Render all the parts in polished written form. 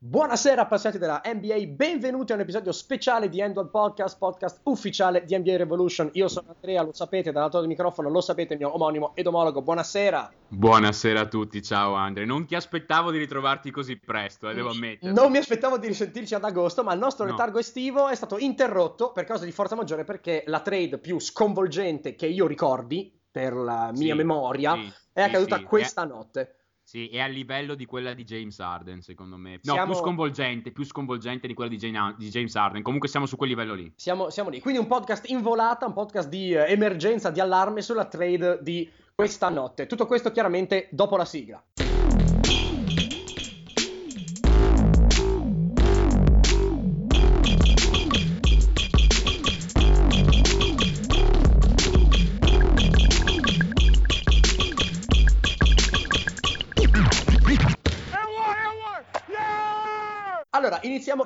Buonasera appassionati della NBA, benvenuti a un episodio speciale di End All Podcast, podcast ufficiale di NBA Revolution. Io sono Andrea, lo sapete, dall'altro del microfono lo sapete, il mio omonimo ed omologo. Buonasera. Buonasera a tutti, ciao Andrea. Non ti aspettavo di ritrovarti così presto, devo ammettere. Non mi aspettavo di risentirci ad agosto, ma il nostro letargo estivo è stato interrotto per causa di forza maggiore, perché la trade più sconvolgente che io ricordi, per la mia memoria, è accaduta questa notte. Sì, è a livello di quella di James Harden, secondo me. No, più sconvolgente di quella di James Harden. Comunque siamo su quel livello lì. Siamo lì. Quindi un podcast in volata, un podcast di emergenza, di allarme sulla trade di questa notte. Tutto questo chiaramente dopo la sigla.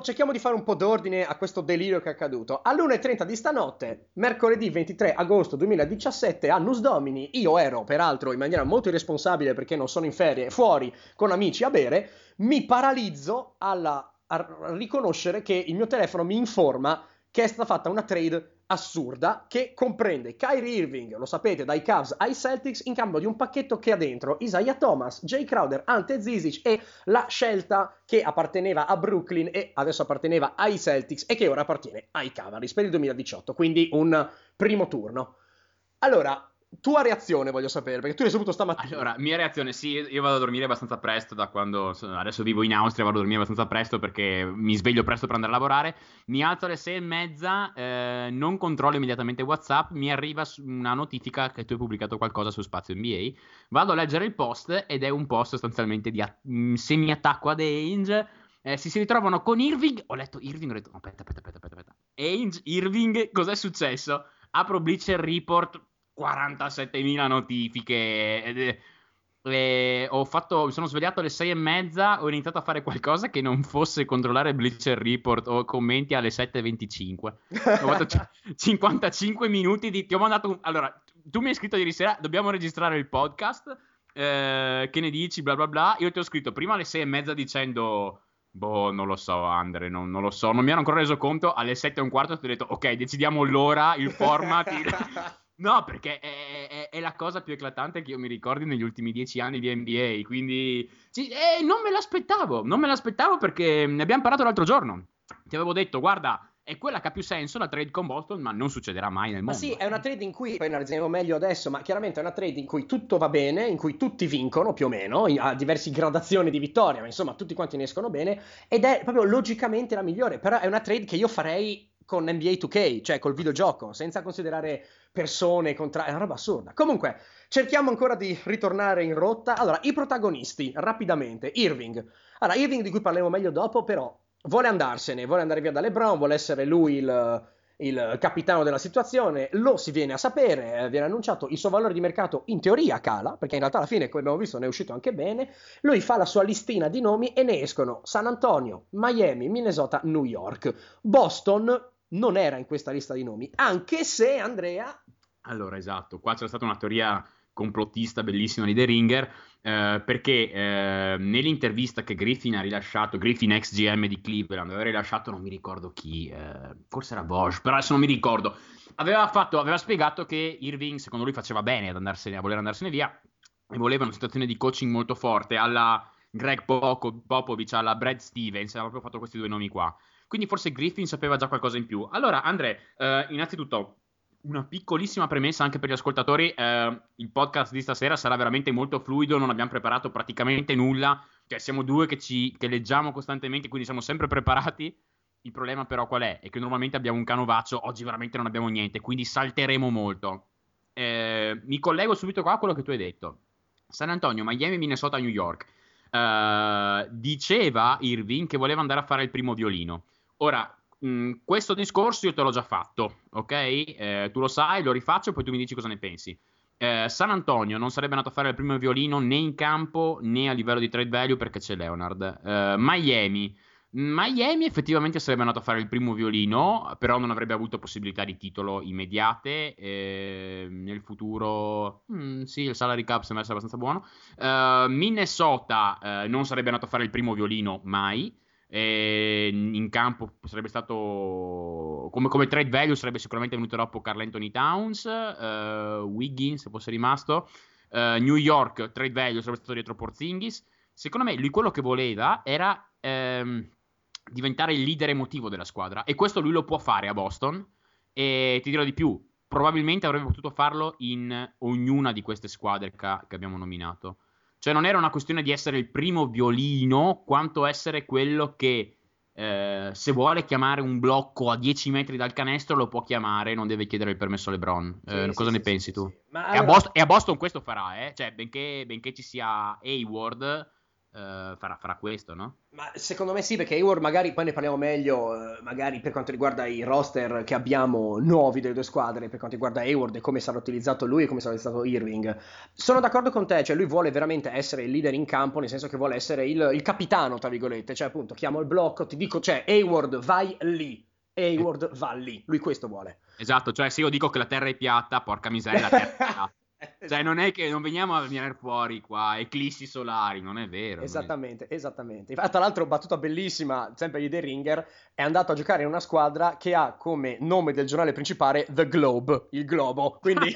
Cerchiamo di fare un po' d'ordine a questo delirio che è accaduto. All'1:30 di stanotte, mercoledì 23 agosto 2017, Annus Domini, io ero peraltro in maniera molto irresponsabile, perché non sono in ferie, fuori con amici a bere, mi paralizzo a riconoscere che il mio telefono mi informa che è stata fatta una trade assurda che comprende Kyrie Irving, lo sapete, dai Cavs ai Celtics, in cambio di un pacchetto che ha dentro Isaiah Thomas, Jay Crowder, Ante Zizic e la scelta che apparteneva a Brooklyn e adesso apparteneva ai Celtics e che ora appartiene ai Cavaliers per il 2018, quindi un primo turno. Allora, tua reazione voglio sapere, perché tu l'hai saputo stamattina. Allora, mia reazione, sì, io vado a dormire abbastanza presto da quando, adesso vivo in Austria, vado a dormire abbastanza presto perché mi sveglio presto per andare a lavorare, mi alzo alle 6:30, non controllo immediatamente WhatsApp, mi arriva una notifica che tu hai pubblicato qualcosa su Spazio NBA, vado a leggere il post ed è un post sostanzialmente di semi-attacco ad Ainge. Si ritrovano con Irving, ho letto, no, aspetta, Ainge, Irving, cos'è successo? Apro Bleacher Report, 47.000 notifiche. Mi sono svegliato alle 6:30. Ho iniziato a fare qualcosa che non fosse controllare Bleacher Report o commenti alle 7:25. Ho fatto 55 minuti di. Ti ho mandato Allora, tu mi hai scritto ieri sera: dobbiamo registrare il podcast. Che ne dici? Bla bla bla. Io ti ho scritto prima alle 6:30 dicendo: boh, non lo so, Andre, non lo so. Non mi ero ancora reso conto. Alle 7:15 ti ho detto: ok, decidiamo l'ora, il format. No, perché è la cosa più eclatante che io mi ricordi negli ultimi 10 anni di NBA, quindi non me l'aspettavo perché ne abbiamo parlato l'altro giorno, ti avevo detto, guarda, è quella che ha più senso la trade con Boston, ma non succederà mai nel mondo. Ma sì, è una trade in cui, poi analizziamo meglio adesso, ma chiaramente è una trade in cui tutto va bene, in cui tutti vincono più o meno, a diverse gradazioni di vittoria, ma insomma tutti quanti ne escono bene, ed è proprio logicamente la migliore, però è una trade che io farei con NBA 2K, cioè col videogioco, senza considerare persone, contratti, è una roba assurda. Comunque, cerchiamo ancora di ritornare in rotta. Allora, i protagonisti, rapidamente. Irving. Allora, Irving, di cui parleremo meglio dopo, però vuole andarsene, vuole andare via da LeBron, vuole essere lui il capitano della situazione, lo si viene a sapere, viene annunciato, il suo valore di mercato in teoria cala, perché in realtà alla fine, come abbiamo visto, ne è uscito anche bene, lui fa la sua listina di nomi e ne escono San Antonio, Miami, Minnesota, New York. Boston non era in questa lista di nomi, anche se, Andrea... Allora, esatto, qua c'è stata una teoria complottista bellissima di The Ringer, perché nell'intervista che Griffin ha rilasciato, Griffin ex GM di Cleveland, aveva rilasciato, non mi ricordo chi, forse era Bosh, però adesso non mi ricordo, aveva spiegato che Irving, secondo lui, faceva bene ad andarsene, a voler andarsene via, e voleva una situazione di coaching molto forte, alla Greg Popovich, alla Brad Stevens, aveva proprio fatto questi due nomi qua. Quindi forse Griffin sapeva già qualcosa in più. Allora, Andre, innanzitutto una piccolissima premessa anche per gli ascoltatori. Il podcast di stasera sarà veramente molto fluido, non abbiamo preparato praticamente nulla. Cioè, siamo due che leggiamo costantemente, quindi siamo sempre preparati. Il problema però qual è? È che normalmente abbiamo un canovaccio, oggi veramente non abbiamo niente, quindi salteremo molto. Mi collego subito qua a quello che tu hai detto. San Antonio, Miami, Minnesota, New York. Diceva Irving che voleva andare a fare il primo violino. Ora, questo discorso io te l'ho già fatto, ok? Tu lo sai, lo rifaccio e poi tu mi dici cosa ne pensi. San Antonio non sarebbe andato a fare il primo violino né in campo né a livello di trade value perché c'è Leonard. Miami effettivamente sarebbe andato a fare il primo violino, però non avrebbe avuto possibilità di titolo immediate. Nel futuro sì, il salary cap sembra essere abbastanza buono. Minnesota non sarebbe andato a fare il primo violino mai. in campo sarebbe stato come trade value, sarebbe sicuramente venuto dopo Karl Anthony Towns, Wiggins se fosse rimasto, New York trade value sarebbe stato dietro Porzingis. Secondo me lui quello che voleva era diventare il leader emotivo della squadra, e questo lui lo può fare a Boston, e ti dirò di più, probabilmente avrebbe potuto farlo in ognuna di queste squadre che abbiamo nominato. Cioè non era una questione di essere il primo violino, quanto essere quello che se vuole chiamare un blocco a 10 metri dal canestro lo può chiamare, non deve chiedere il permesso a LeBron. Cosa ne pensi tu? Sì. Ma allora... e a Boston questo farà, eh? Cioè benché ci sia Hayward... farà questo, no? Ma secondo me sì, perché Hayward magari poi ne parliamo meglio, magari per quanto riguarda i roster che abbiamo nuovi delle due squadre, per quanto riguarda Hayward e come sarà utilizzato lui e come sarà utilizzato Irving. Sono d'accordo con te, cioè lui vuole veramente essere il leader in campo, nel senso che vuole essere il capitano, tra virgolette, cioè appunto chiamo il blocco, ti dico, cioè Hayward vai lì, Hayward va lì, lui questo vuole. Esatto, cioè se io dico che la terra è piatta, porca miseria, la terra è piatta. Cioè non è che non veniamo a venire fuori qua eclissi solari, non è vero. Esattamente. Tra l'altro battuta bellissima, sempre di The Ringer, è andato a giocare in una squadra che ha come nome del giornale principale The Globe, il globo, quindi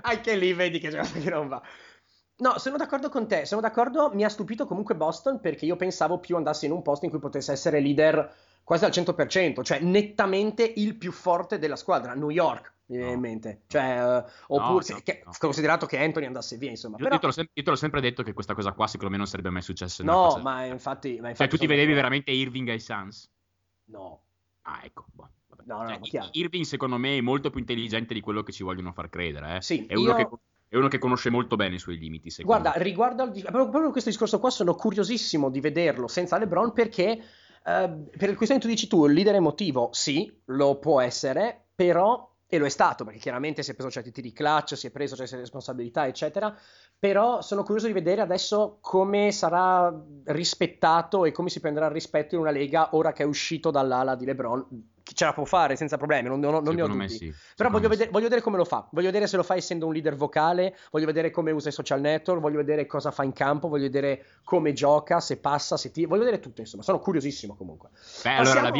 anche lì vedi che non va. No, sono d'accordo con te, sono d'accordo, mi ha stupito comunque Boston, perché io pensavo più andasse in un posto in cui potesse essere leader quasi al 100%, cioè nettamente il più forte della squadra, New York. Mi viene in mente, cioè, oppure, considerato che Anthony andasse via, insomma. Però... Io te l'ho sempre detto che questa cosa qua secondo me non sarebbe mai successa. No, ma infatti cioè, tu ti vedevi veramente Irving ai Suns? No. Ah, ecco. Boh. No, cioè, Irving secondo me è molto più intelligente di quello che ci vogliono far credere, eh? Sì, è uno che conosce molto bene i suoi limiti. Guarda, riguardo proprio questo discorso qua, sono curiosissimo di vederlo senza LeBron, perché per il questione tu dici tu, il leader emotivo, sì, lo può essere, però... E lo è stato, perché chiaramente si è preso certi tiri clutch, si è preso certe responsabilità, eccetera. Però sono curioso di vedere adesso come sarà rispettato e come si prenderà il rispetto in una lega ora che è uscito dall'ala di LeBron. Ce la può fare senza problemi, non ne ho dubbi. Sì. Però voglio vedere come lo fa. Voglio vedere se lo fa essendo un leader vocale, voglio vedere come usa i social network, voglio vedere cosa fa in campo, voglio vedere come gioca, se passa, se tira. Voglio vedere tutto, insomma. Sono curiosissimo comunque. Allora la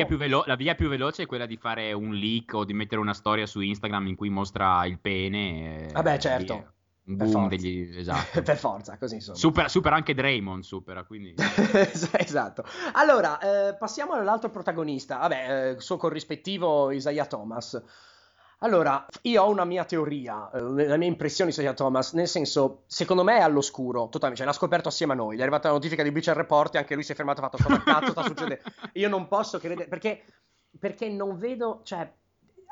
via più veloce è quella di fare un leak o di mettere una storia su Instagram in cui mostra il pene. Vabbè, certo. Esatto. Per forza, così insomma. Supera anche Draymond, quindi... Esatto. Allora, passiamo all'altro protagonista, suo corrispettivo Isaiah Thomas. Allora, io ho una mia teoria, la mia impressione su Isaiah Thomas, nel senso, secondo me è all'oscuro, totalmente, cioè l'ha scoperto assieme a noi, gli è arrivata la notifica di Bleacher Report e anche lui si è fermato e ha fatto, cosa cazzo sta succedendo? Io non posso credere, perché non vedo, cioè...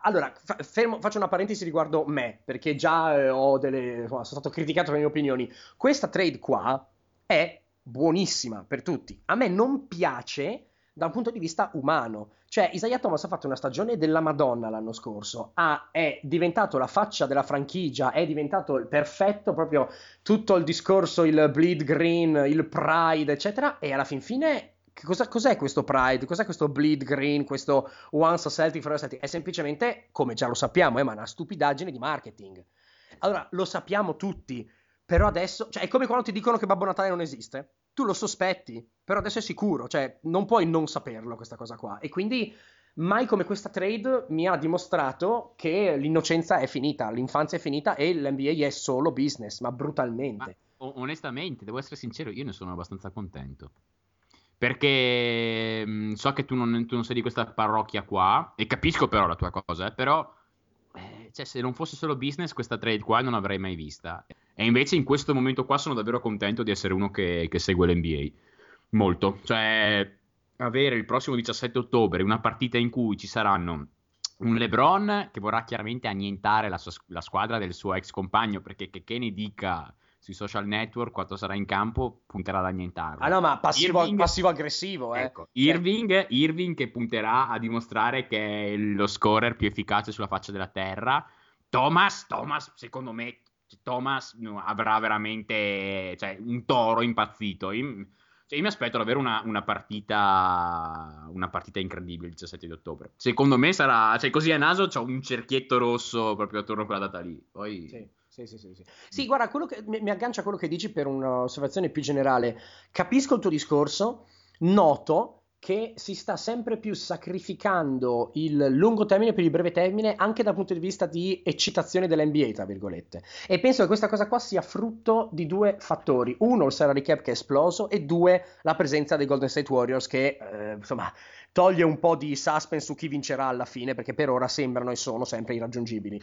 Allora, faccio una parentesi riguardo me, perché già sono stato criticato per le mie opinioni. Questa trade qua è buonissima per tutti. A me non piace da un punto di vista umano. Cioè, Isaiah Thomas ha fatto una stagione della Madonna l'anno scorso. È diventato la faccia della franchigia, è diventato il perfetto, proprio tutto il discorso, il bleed green, il pride, eccetera. E alla fin fine... Cos'è questo pride? Cos'è questo bleed green? Questo once a Celtic, forever Celtic? È semplicemente, come già lo sappiamo, ma una stupidaggine di marketing. Allora, lo sappiamo tutti, però adesso... Cioè, è come quando ti dicono che Babbo Natale non esiste. Tu lo sospetti, però adesso è sicuro. Cioè, non puoi non saperlo, questa cosa qua. E quindi, mai come questa trade mi ha dimostrato che l'innocenza è finita, l'infanzia è finita e l'NBA è solo business, ma brutalmente. Ma, onestamente, devo essere sincero, io ne sono abbastanza contento. Perché so che tu non sei di questa parrocchia qua, e capisco però la tua cosa, però se non fosse solo business questa trade qua non l'avrei mai vista. E invece in questo momento qua sono davvero contento di essere uno che segue l'NBA, molto. Cioè avere il prossimo 17 ottobre una partita in cui ci saranno un LeBron che vorrà chiaramente annientare la squadra del suo ex compagno, perché che ne dica... sui social network, quando sarà in campo, punterà ad annientarlo. Ah no, ma passivo-aggressivo, ecco. Irving che punterà a dimostrare che è lo scorer più efficace sulla faccia della terra. Thomas, secondo me, avrà veramente, cioè, un toro impazzito. Io mi aspetto ad avere una partita incredibile il 17 di ottobre. Secondo me sarà, cioè, così a naso c'ho un cerchietto rosso proprio attorno a quella data lì. Poi... Sì. Sì, guarda, quello che mi aggancia a quello che dici per un'osservazione più generale. Capisco il tuo discorso, noto che si sta sempre più sacrificando il lungo termine per il breve termine, anche dal punto di vista di eccitazione dell'NBA, tra virgolette. E penso che questa cosa qua sia frutto di due fattori. Uno, il salary cap che è esploso, e due, la presenza dei Golden State Warriors che, insomma, toglie un po' di suspense su chi vincerà alla fine, perché per ora sembrano e sono sempre irraggiungibili.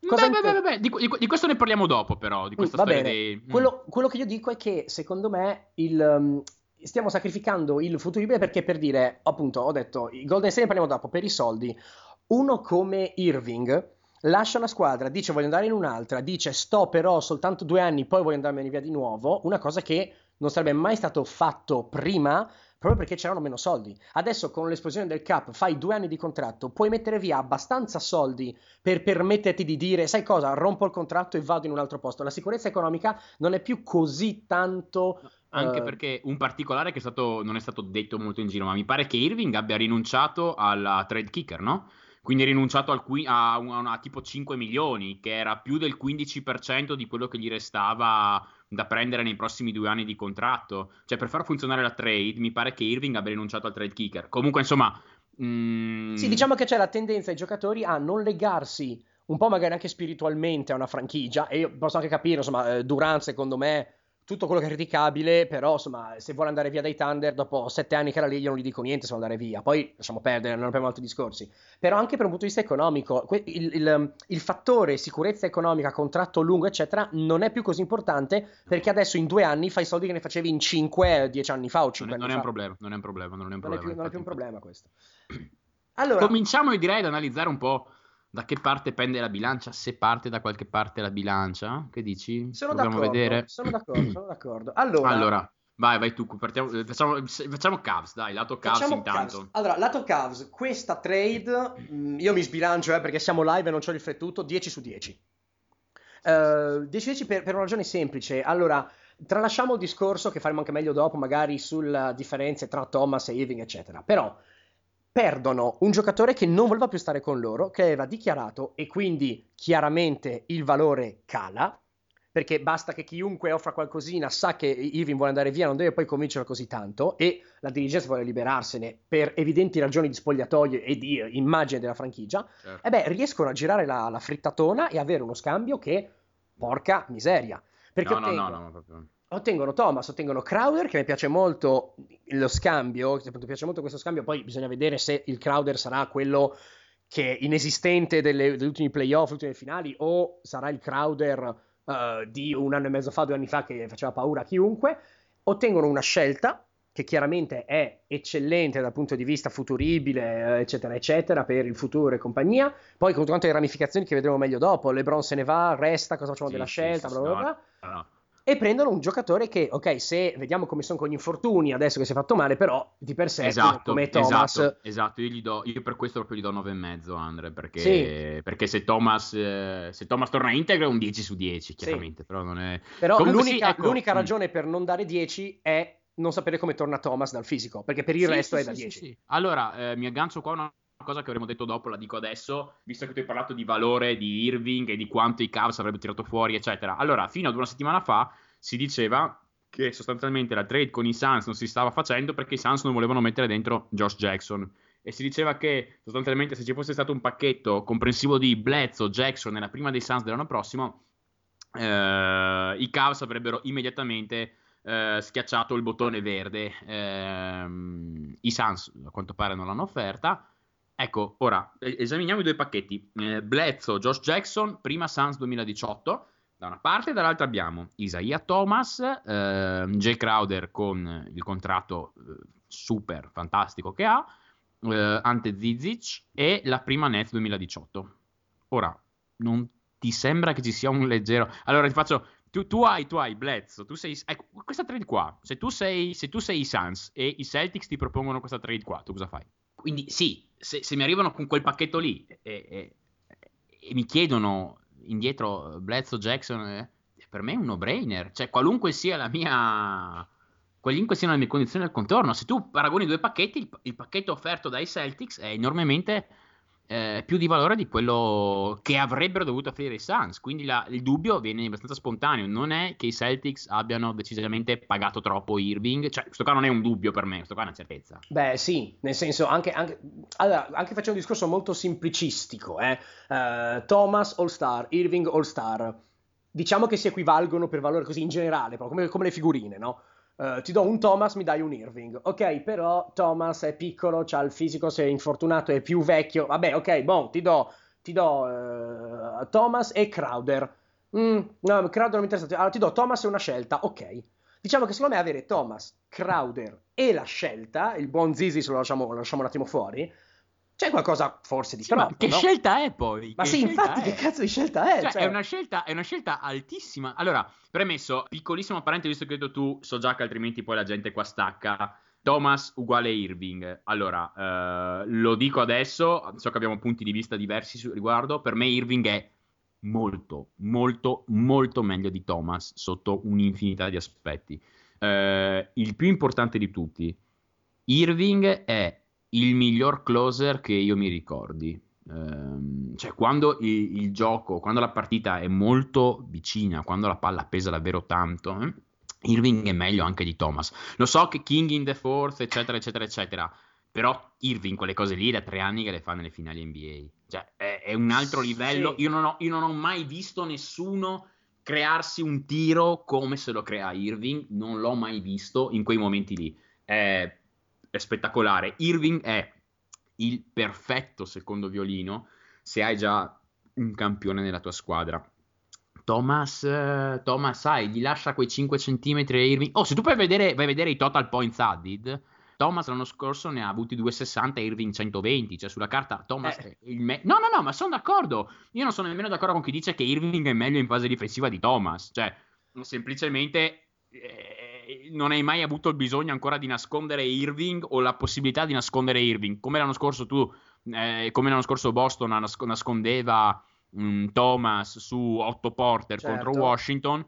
Di questo ne parliamo dopo, però, di questa storia dei... Quello che io dico è che, secondo me, stiamo sacrificando il futuro libero, perché, per dire, appunto, ho detto, i Golden State ne parliamo dopo, per i soldi, uno come Irving lascia una squadra, dice voglio andare in un'altra, dice sto però soltanto 2 anni, poi voglio andarmene via di nuovo, una cosa che non sarebbe mai stato fatto prima, proprio perché c'erano meno soldi. Adesso con l'esplosione del cap fai 2 anni di contratto, puoi mettere via abbastanza soldi per permetterti di dire, sai cosa, rompo il contratto e vado in un altro posto. La sicurezza economica non è più così tanto... Anche perché un particolare che è stato, non è stato detto molto in giro, ma mi pare che Irving abbia rinunciato alla trade kicker, no? Quindi ha rinunciato a tipo 5 milioni, che era più del 15% di quello che gli restava da prendere nei prossimi 2 anni di contratto. Cioè, per far funzionare la trade, mi pare che Irving abbia rinunciato al trade kicker. Comunque, insomma... Sì, diciamo che c'è la tendenza ai giocatori a non legarsi, un po' magari anche spiritualmente, a una franchigia. E io posso anche capire, insomma, Durant, secondo me... tutto quello che è criticabile, però insomma, se vuole andare via dai Thunder, dopo 7 anni che era lì, io non gli dico niente se vuole andare via, poi lasciamo perdere, non apriamo altri discorsi. Però anche per un punto di vista economico, il fattore sicurezza economica, contratto lungo, eccetera, non è più così importante, perché adesso in 2 anni fai soldi che ne facevi in 5, 10 anni fa o 5 anni fa. Non è più un problema questo. Allora, cominciamo, io direi, ad analizzare un po'. Da che parte pende la bilancia? Se parte da qualche parte la bilancia, che dici? Sono d'accordo. Allora vai tu, facciamo Cavs, dai, lato Cavs intanto. Cavs. Allora, lato Cavs, questa trade, io mi sbilancio perché siamo live e non ci ho riflettuto, 10 su 10. 10 per una ragione semplice. Allora, tralasciamo il discorso che faremo anche meglio dopo, magari sulla differenza tra Thomas e Irving, eccetera, però... perdono un giocatore che non voleva più stare con loro, che aveva dichiarato, e quindi chiaramente il valore cala, perché basta che chiunque offra qualcosina sa che Irving vuole andare via, non deve poi convincerlo così tanto, e la dirigenza vuole liberarsene per evidenti ragioni di spogliatoio e di immagine della franchigia, certo. E beh, riescono a girare la frittatona e avere uno scambio che, porca miseria, perché ottengono Thomas, ottengono Crowder, che mi piace molto lo scambio, che mi piace molto questo scambio, poi bisogna vedere se il Crowder sarà quello che è inesistente degli ultimi playoff, delle ultime finali, o sarà il Crowder di 1 anno e mezzo fa, 2 anni fa, che faceva paura a chiunque. Ottengono una scelta che chiaramente è eccellente dal punto di vista futuribile, eccetera, eccetera, per il futuro e compagnia. Poi con quanto alle ramificazioni che vedremo meglio dopo, LeBron se ne va, resta, cosa facciamo della scelta, bla bla bla. No. E prendono un giocatore che, ok, se vediamo come sono con gli infortuni adesso che si è fatto male, però di per sé, come Thomas... Esatto, io per questo proprio gli do 9,5, Andre, perché, sì. Perché se Thomas torna integro è un 10 su 10, chiaramente, sì. Però non è... Però comunque, l'unica ragione per non dare 10 è non sapere come torna Thomas dal fisico, perché per il resto è da 10. Sì. Allora, mi aggancio qua una cosa che avremmo detto dopo, la dico adesso, visto che tu hai parlato di valore di Irving e di quanto i Cavs avrebbero tirato fuori, eccetera. Allora, fino ad 1 settimana fa si diceva che sostanzialmente la trade con i Suns non si stava facendo perché i Suns non volevano mettere dentro Josh Jackson, e si diceva che sostanzialmente se ci fosse stato un pacchetto comprensivo di Bledsoe, Jackson nella prima dei Suns dell'anno prossimo, i Cavs avrebbero immediatamente schiacciato il bottone verde. I Suns a quanto pare non l'hanno offerta. Ecco, ora esaminiamo i due pacchetti, Bledsoe, Josh Jackson, prima Suns 2018, da una parte, dall'altra abbiamo Isaiah Thomas, Jay Crowder con il contratto super fantastico che ha, Ante Zizic e la prima Nets 2018. Ora, non ti sembra che ci sia un leggero... Allora ti faccio... Tu hai Bledsoe, tu sei... Ecco, questa trade qua, se tu sei i Suns e i Celtics ti propongono questa trade qua, tu cosa fai? Quindi sì, se mi arrivano con quel pacchetto lì e mi chiedono indietro Bledsoe, Jackson, per me è un no-brainer. Cioè, qualunque siano le mie condizioni del contorno, se tu paragoni i due pacchetti, il pacchetto offerto dai Celtics è enormemente più di valore di quello che avrebbero dovuto offrire i Suns, quindi il dubbio viene abbastanza spontaneo. Non è che i Celtics abbiano decisamente pagato troppo Irving, cioè questo qua non è un dubbio per me, questo qua è una certezza. Beh sì, nel senso anche facendo un discorso molto semplicistico, Thomas All-Star, Irving All-Star, diciamo che si equivalgono per valore così in generale, proprio come le figurine, no? Ti do un Thomas, mi dai un Irving. Ok, però Thomas è piccolo, c'ha il fisico, se è infortunato, è più vecchio. Vabbè, ok, bon, ti do Thomas e Crowder. No, Crowder non mi interessa. Allora ti do Thomas e una scelta, ok. Diciamo che secondo me avere Thomas, Crowder e la scelta, il buon Zizic lo lasciamo un attimo fuori, c'è qualcosa forse di troppo, che no? Scelta è poi? Ma sì, infatti, che cazzo di scelta è? Cioè... È una scelta altissima. Allora, premesso, piccolissimo parentesi, visto che vedo tu, so già che altrimenti poi la gente qua stacca, Thomas uguale Irving. Allora, lo dico adesso, so che abbiamo punti di vista diversi su riguardo, per me Irving è molto, molto, molto meglio di Thomas sotto un'infinità di aspetti. Il più importante di tutti, Irving è il miglior closer che io mi ricordi, cioè quando il gioco, quando la partita è molto vicina, quando la palla pesa davvero tanto, Irving è meglio anche di Thomas. Lo so che King in the fourth, eccetera eccetera eccetera, però Irving quelle cose lì da 3 anni che le fa nelle finali NBA, cioè è un altro livello. Sì. Io non ho mai visto nessuno crearsi un tiro come se lo crea Irving, non l'ho mai visto in quei momenti lì, è spettacolare. Irving è il perfetto secondo violino se hai già un campione nella tua squadra. Thomas sai, gli lascia quei 5 centimetri a Irving. Se tu vai a vedere i total points added, Thomas l'anno scorso ne ha avuti 260 e Irving 120, cioè sulla carta Thomas è il meglio. No, ma sono d'accordo, io non sono nemmeno d'accordo con chi dice che Irving è meglio in fase difensiva di Thomas, cioè semplicemente non hai mai avuto il bisogno ancora di nascondere Irving o la possibilità di nascondere Irving, come l'anno scorso Boston nascondeva Thomas su 8 Porter, certo, contro Washington.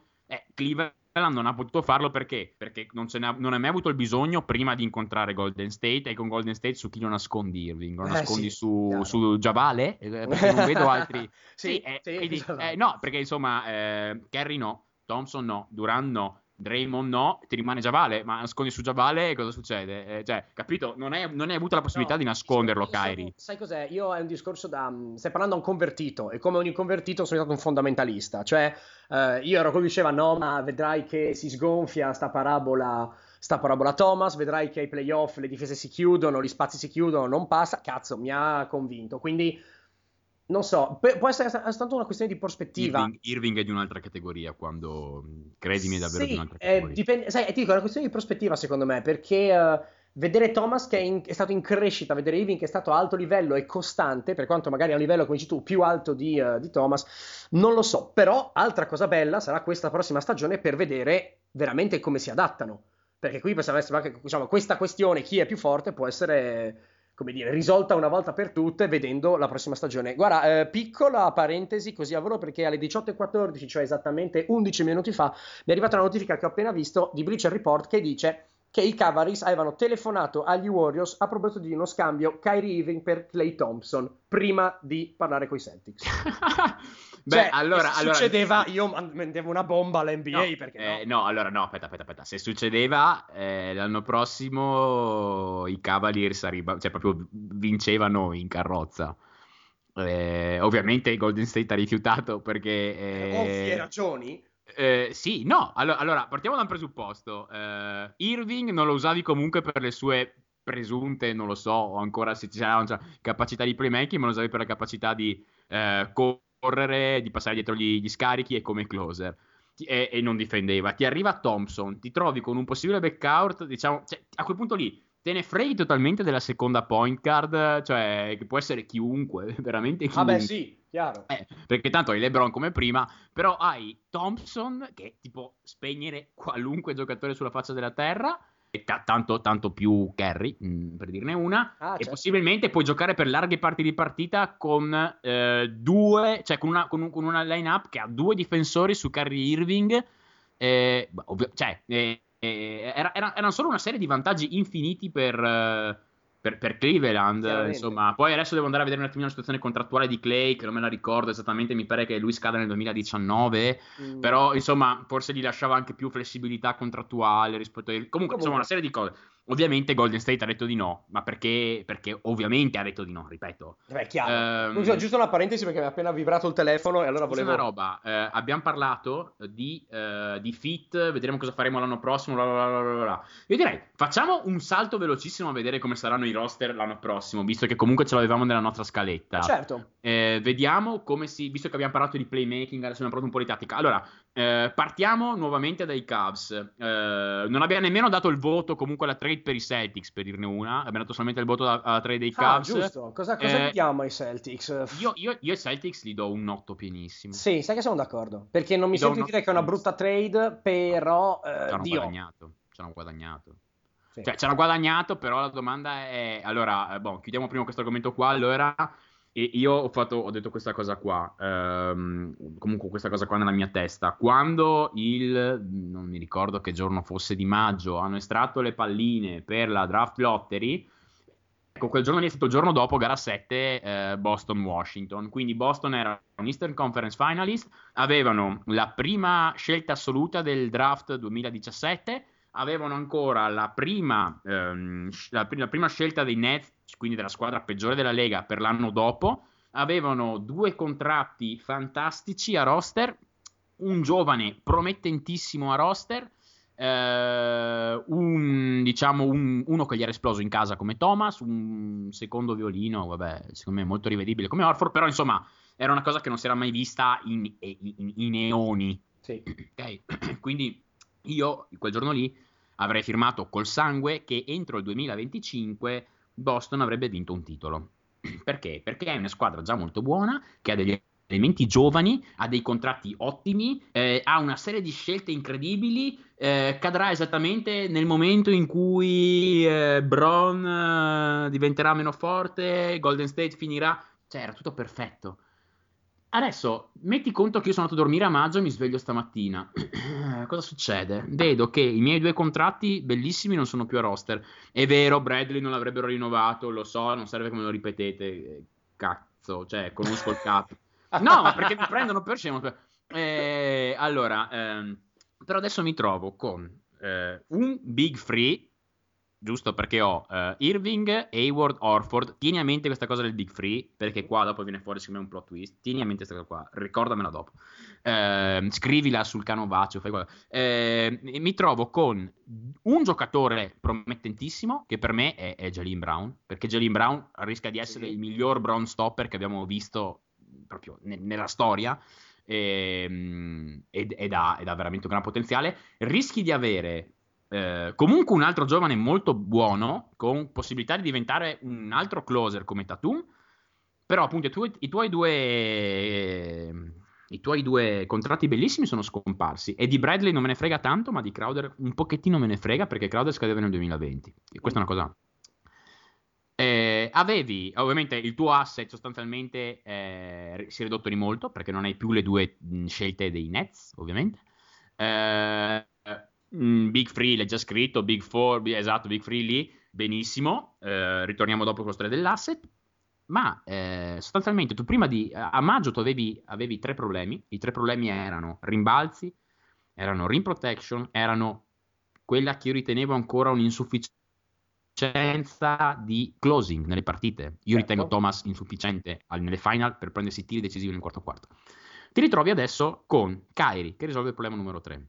Cleveland non ha potuto farlo perché non ha mai avuto il bisogno prima di incontrare Golden State, e con Golden State su chi lo nascondi Irving? Lo nascondi su Javale? Perché non vedo altri no, perché insomma Curry no, Thompson no, Durant no, Draymond no, ti rimane Javale, ma nascondi su Javale e cosa succede? Cioè, capito? Non hai avuto la possibilità di nasconderlo, Kyrie. Sai cos'è? Io è un discorso stai parlando a un convertito, e come ogni convertito sono stato un fondamentalista, cioè io ero quello che diceva no, ma vedrai che si sgonfia sta parabola Thomas, vedrai che ai playoff le difese si chiudono, gli spazi si chiudono, non passa, cazzo, mi ha convinto, quindi... Non so, può essere soltanto una questione di prospettiva. Irving è di un'altra categoria, quando credimi è davvero di un'altra categoria. Dipende, sai, ti dico, è una questione di prospettiva secondo me, perché vedere Thomas che è stato in crescita, vedere Irving che è stato a alto livello e costante, per quanto magari a un livello, come dici tu, più alto di Thomas, non lo so. Però altra cosa bella sarà questa prossima stagione per vedere veramente come si adattano, perché qui possiamo essere anche, diciamo, questa questione chi è più forte può essere... come dire, risolta una volta per tutte vedendo la prossima stagione. Guarda, piccola parentesi così a volo, perché alle 18:14, cioè esattamente 11 minuti fa, mi è arrivata una notifica che ho appena visto di Bleacher Report che dice che i Cavaliers avevano telefonato agli Warriors a proposito di uno scambio Kyrie Irving per Klay Thompson prima di parlare coi Celtics. Beh, cioè, allora succedeva, io mandevo una bomba all'NBA, no, perché no? Aspetta. Se succedeva l'anno prossimo i Cavaliers cioè proprio vincevano in carrozza. Ovviamente Golden State ha rifiutato perché ovvie ragioni. Sì, no, allora partiamo da un presupposto. Irving non lo usavi comunque per le sue presunte, non lo so, ancora se c'era capacità di playmaking, ma lo usavi per la capacità di correre, di passare dietro gli scarichi e come closer, e non difendeva. Ti arriva Thompson, ti trovi con un possibile backout, diciamo, cioè, a quel punto lì te ne freghi totalmente della seconda point guard, cioè che può essere chiunque, veramente chiunque. Vabbè, sì, chiaro. Perché tanto hai LeBron come prima, però hai Thompson che ti può spegnere qualunque giocatore sulla faccia della terra, e tanto più Curry, per dirne una, certo. E possibilmente puoi giocare per larghe parti di partita con una line-up che ha 2 difensori su Curry Irving, erano solo una serie di vantaggi infiniti per per Cleveland, insomma. Poi adesso devo andare a vedere un attimino la situazione contrattuale di Klay, che non me la ricordo esattamente, mi pare che lui scada nel 2019, però insomma forse gli lasciava anche più flessibilità contrattuale rispetto a... Comunque insomma una serie di cose. Ovviamente Golden State ha detto di no, ma perché ovviamente ha detto di no, ripeto. Beh, chiaro. Giusto una parentesi perché mi ha appena vibrato il telefono e allora volevo... una roba, abbiamo parlato di fit, vedremo cosa faremo l'anno prossimo, Io direi, facciamo un salto velocissimo a vedere come saranno i roster l'anno prossimo, visto che comunque ce l'avevamo nella nostra scaletta. Certo. Vediamo come si... visto che abbiamo parlato di playmaking, adesso abbiamo parlato un po' di tattica. Allora, partiamo nuovamente dai Cavs. Non abbiamo nemmeno dato il voto comunque alla trade per i Celtics, per dirne una. Abbiamo dato solamente il voto alla trade dei Cavs. Ah, giusto. Cosa chiama i Celtics? Io ai Celtics gli do un 8 pienissimo. Sì, sai che sono d'accordo. Perché non mi sento dire che è una brutta trade, però ci hanno guadagnato. Sì. Cioè, ci hanno guadagnato, però la domanda è... Allora, chiudiamo prima questo argomento qua, allora... E io ho detto questa cosa qua, comunque questa cosa qua nella mia testa, quando non mi ricordo che giorno fosse di maggio, hanno estratto le palline per la draft lottery, ecco quel giorno lì è stato il giorno dopo gara 7 Boston-Washington, quindi Boston era un Eastern Conference Finalist, avevano la prima scelta assoluta del draft 2017, avevano ancora la prima scelta dei Nets, quindi della squadra peggiore della Lega per l'anno dopo, avevano 2 contratti fantastici a roster, un giovane promettentissimo a roster, uno che gli era esploso in casa come Thomas, un secondo violino, secondo me molto rivedibile come Horford, però insomma era una cosa che non si era mai vista in eoni. Sì. Ok, quindi io quel giorno lì avrei firmato col sangue che entro il 2025 Boston avrebbe vinto un titolo. Perché? Perché è una squadra già molto buona, che ha degli elementi giovani, ha dei contratti ottimi, ha una serie di scelte incredibili, cadrà esattamente nel momento in cui Bron diventerà meno forte, Golden State finirà, cioè era tutto perfetto. Adesso, metti conto che io sono andato a dormire a maggio e mi sveglio stamattina. Cosa succede? Vedo che i miei 2 contratti bellissimi non sono più a roster. È vero, Bradley non l'avrebbero rinnovato, lo so, non serve che me lo ripetete. Cazzo, cioè, conosco il capo. No, ma perché mi prendono per scemo. Però adesso mi trovo con un big free, giusto perché ho Irving, Hayward, Horford. Tieni a mente questa cosa del big free, perché qua dopo viene fuori secondo me un plot twist. Tieni a mente questa cosa qua, ricordamela dopo, scrivila sul canovaccio, fai qualcosa. Mi trovo con un giocatore promettentissimo che per me è Jalen Brown, perché Jalen Brown rischia di essere il miglior Brown stopper che abbiamo visto proprio nella storia, ed ha veramente un gran potenziale. Rischi di avere comunque un altro giovane molto buono, con possibilità di diventare un altro closer come Tatum, però appunto i tuoi due contratti bellissimi sono scomparsi, e di Bradley non me ne frega tanto, ma di Crowder un pochettino me ne frega, perché Crowder scadeva nel 2020, e questa è una cosa. Avevi ovviamente il tuo asset sostanzialmente si è ridotto di molto, perché non hai più le 2 scelte dei Nets, ovviamente. Big Free l'hai già scritto, Big Four, esatto, Big Free lì, benissimo, ritorniamo dopo con la storia dell'asset, ma sostanzialmente tu prima di a maggio tu avevi 3 problemi. I 3 problemi erano rimbalzi, erano rim protection, erano quella che io ritenevo ancora un'insufficienza di closing nelle partite. Io ritengo Thomas insufficiente nelle final per prendersi tiri decisivi nel quarto quarto. Ti ritrovi adesso con Kyrie che risolve il problema numero 3.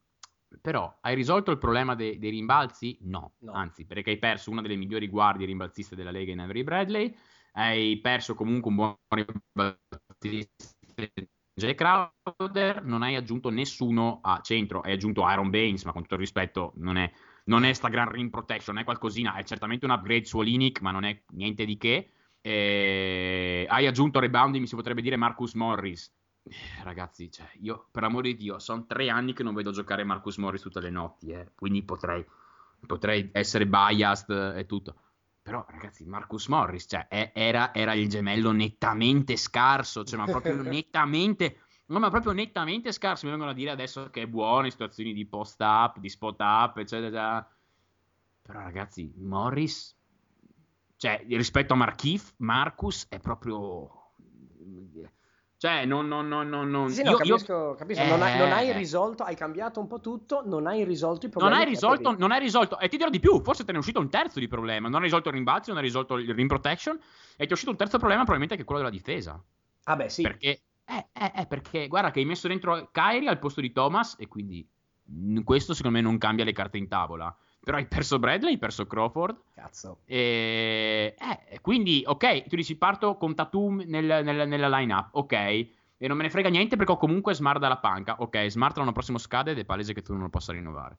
Però hai risolto il problema dei rimbalzi? No, anzi, perché hai perso una delle migliori guardie rimbalziste della Lega in Avery Bradley, hai perso comunque un buon rimbalzista Jay Crowder, non hai aggiunto nessuno a centro, hai aggiunto Aaron Baines, ma con tutto il rispetto non è sta gran rim protection, è qualcosina, è certamente un upgrade su Olynyk, ma non è niente di che. Hai aggiunto rebounding, si potrebbe dire, Marcus Morris. Ragazzi, cioè, io per l'amore di Dio sono 3 anni che non vedo giocare Marcus Morris tutte le notti, quindi potrei essere biased e tutto, però ragazzi, Marcus Morris, cioè, era il gemello nettamente scarso, cioè, ma proprio nettamente scarso. Mi vengono a dire adesso che è buono in situazioni di post up, di spot up, eccetera, però ragazzi, Morris Cioè, rispetto a Marcus è proprio... Cioè, non. Sì, no, capisco. Non hai risolto, hai cambiato un po' tutto, non hai risolto i problemi. Non hai risolto. E ti dirò di più, forse te ne è uscito un terzo di problema. Non hai risolto il rimbalzo, non hai risolto il rim protection, e ti è uscito un terzo problema, probabilmente, che è quello della difesa. Ah beh, sì. Perché guarda che hai messo dentro Kyrie al posto di Thomas, e quindi questo secondo me non cambia le carte in tavola. Però hai perso Bradley, hai perso Crawford. Cazzo. Quindi, ok, tu dici parto con Tatum nella lineup, ok, e non me ne frega niente perché ho comunque Smart dalla panca. Ok, Smart l'anno prossimo scade ed è palese che tu non lo possa rinnovare.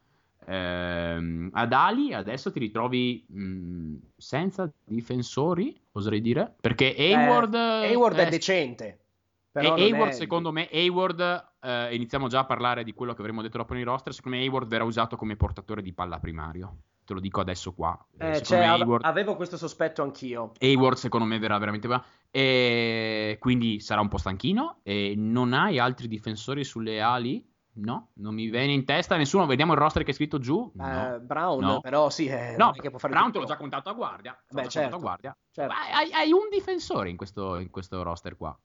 Ad Ali adesso ti ritrovi senza difensori, oserei dire, perché Hayward è decente. Però Hayward, secondo me, iniziamo già a parlare di quello che avremmo detto dopo nei roster. Secondo me Hayward verrà usato come portatore di palla primario. Te lo dico adesso qua. Avevo questo sospetto anch'io. Hayward, secondo me, verrà veramente bravo. E quindi sarà un po' stanchino. E non hai altri difensori sulle ali? No, non mi viene in testa nessuno. Vediamo il roster che è scritto giù. No. Brown, no. Però sì. No, che può fare Brown te l'ho già contato a guardia. Certo. Hai un difensore in questo roster qua.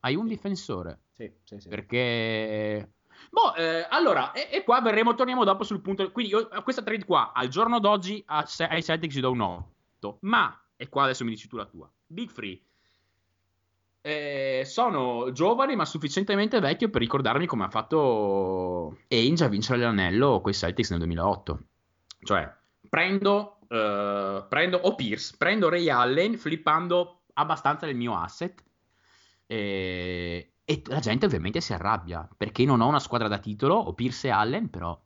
Hai un difensore. Sì. Perché... allora, e qua torniamo dopo sul punto... Quindi questa trade qua, al giorno d'oggi, ai Celtics ci do un 8. Ma, e qua adesso mi dici tu la tua, Big Three. Sono giovane, ma sufficientemente vecchio per ricordarmi come ha fatto Ainge a vincere l'anello con i Celtics nel 2008. Cioè, prendo Ray Allen, flippando abbastanza del mio asset. E la gente ovviamente si arrabbia perché non ho una squadra da titolo, ho Pierce e Allen, però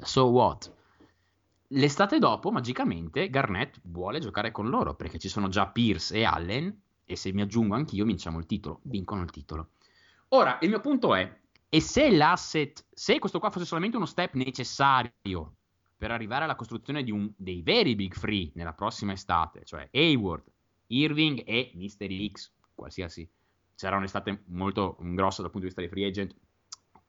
so what? L'estate dopo magicamente Garnett vuole giocare con loro perché ci sono già Pierce e Allen, e se mi aggiungo anch'io vincono il titolo. Ora il mio punto è, e se questo qua fosse solamente uno step necessario per arrivare alla costruzione di dei veri Big Three nella prossima estate, cioè Hayward, Irving e Mr. X, qualsiasi, c'era un'estate molto grossa dal punto di vista dei free agent,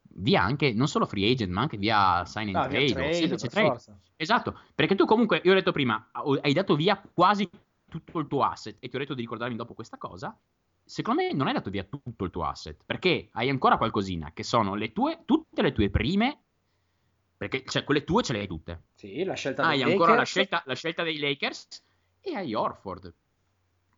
via anche, non solo free agent ma anche via sign and trade. Esatto, perché tu comunque, io ho detto prima, hai dato via quasi tutto il tuo asset, e ti ho detto di ricordarmi dopo questa cosa. Secondo me non hai dato via tutto il tuo asset, perché hai ancora qualcosina che sono tutte le tue prime, perché cioè quelle tue ce le hai tutte, sì, la scelta hai ancora la scelta dei Lakers, e hai Horford.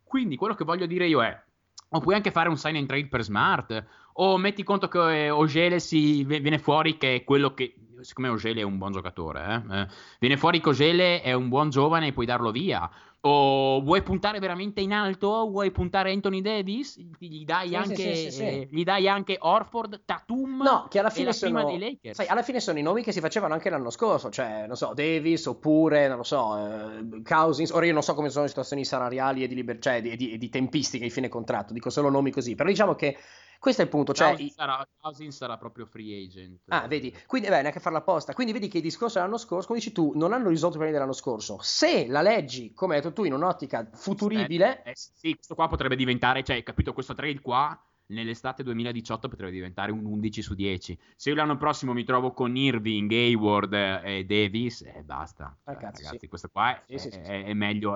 Quindi quello che voglio dire io è, o puoi anche fare un sign and trade per Smart, o metti conto che Ogele viene fuori, che è quello che, siccome Ogele è un buon giocatore, viene fuori che Ogele è un buon giovane e puoi darlo via, o vuoi puntare veramente in alto, vuoi puntare Anthony Davis, gli dai anche Horford, Tatum, no, che alla fine sono prima dei Lakers. Sai, alla fine sono i nomi che si facevano anche l'anno scorso, cioè non so, Davis, oppure non lo so, Cousins. Ora io non so come sono le situazioni salariali e di tempistiche di fine contratto, dico solo nomi così, però diciamo che questo è il punto. Cioè, Cousins sarà proprio free agent. Ah, vedi, quindi neanche farla apposta. Quindi vedi che il discorso dell'anno scorso, come dici tu, non hanno risolto i problemi dell'anno scorso. Se la leggi, come hai detto tu, in un'ottica futuribile... sì, questo qua potrebbe diventare, cioè, capito, questo trade qua, nell'estate 2018 potrebbe diventare un 11 su 10. Se io l'anno prossimo mi trovo con Irving, Hayward e Davis, basta. Ah, cazzo, ragazzi, sì. Questo qua è meglio,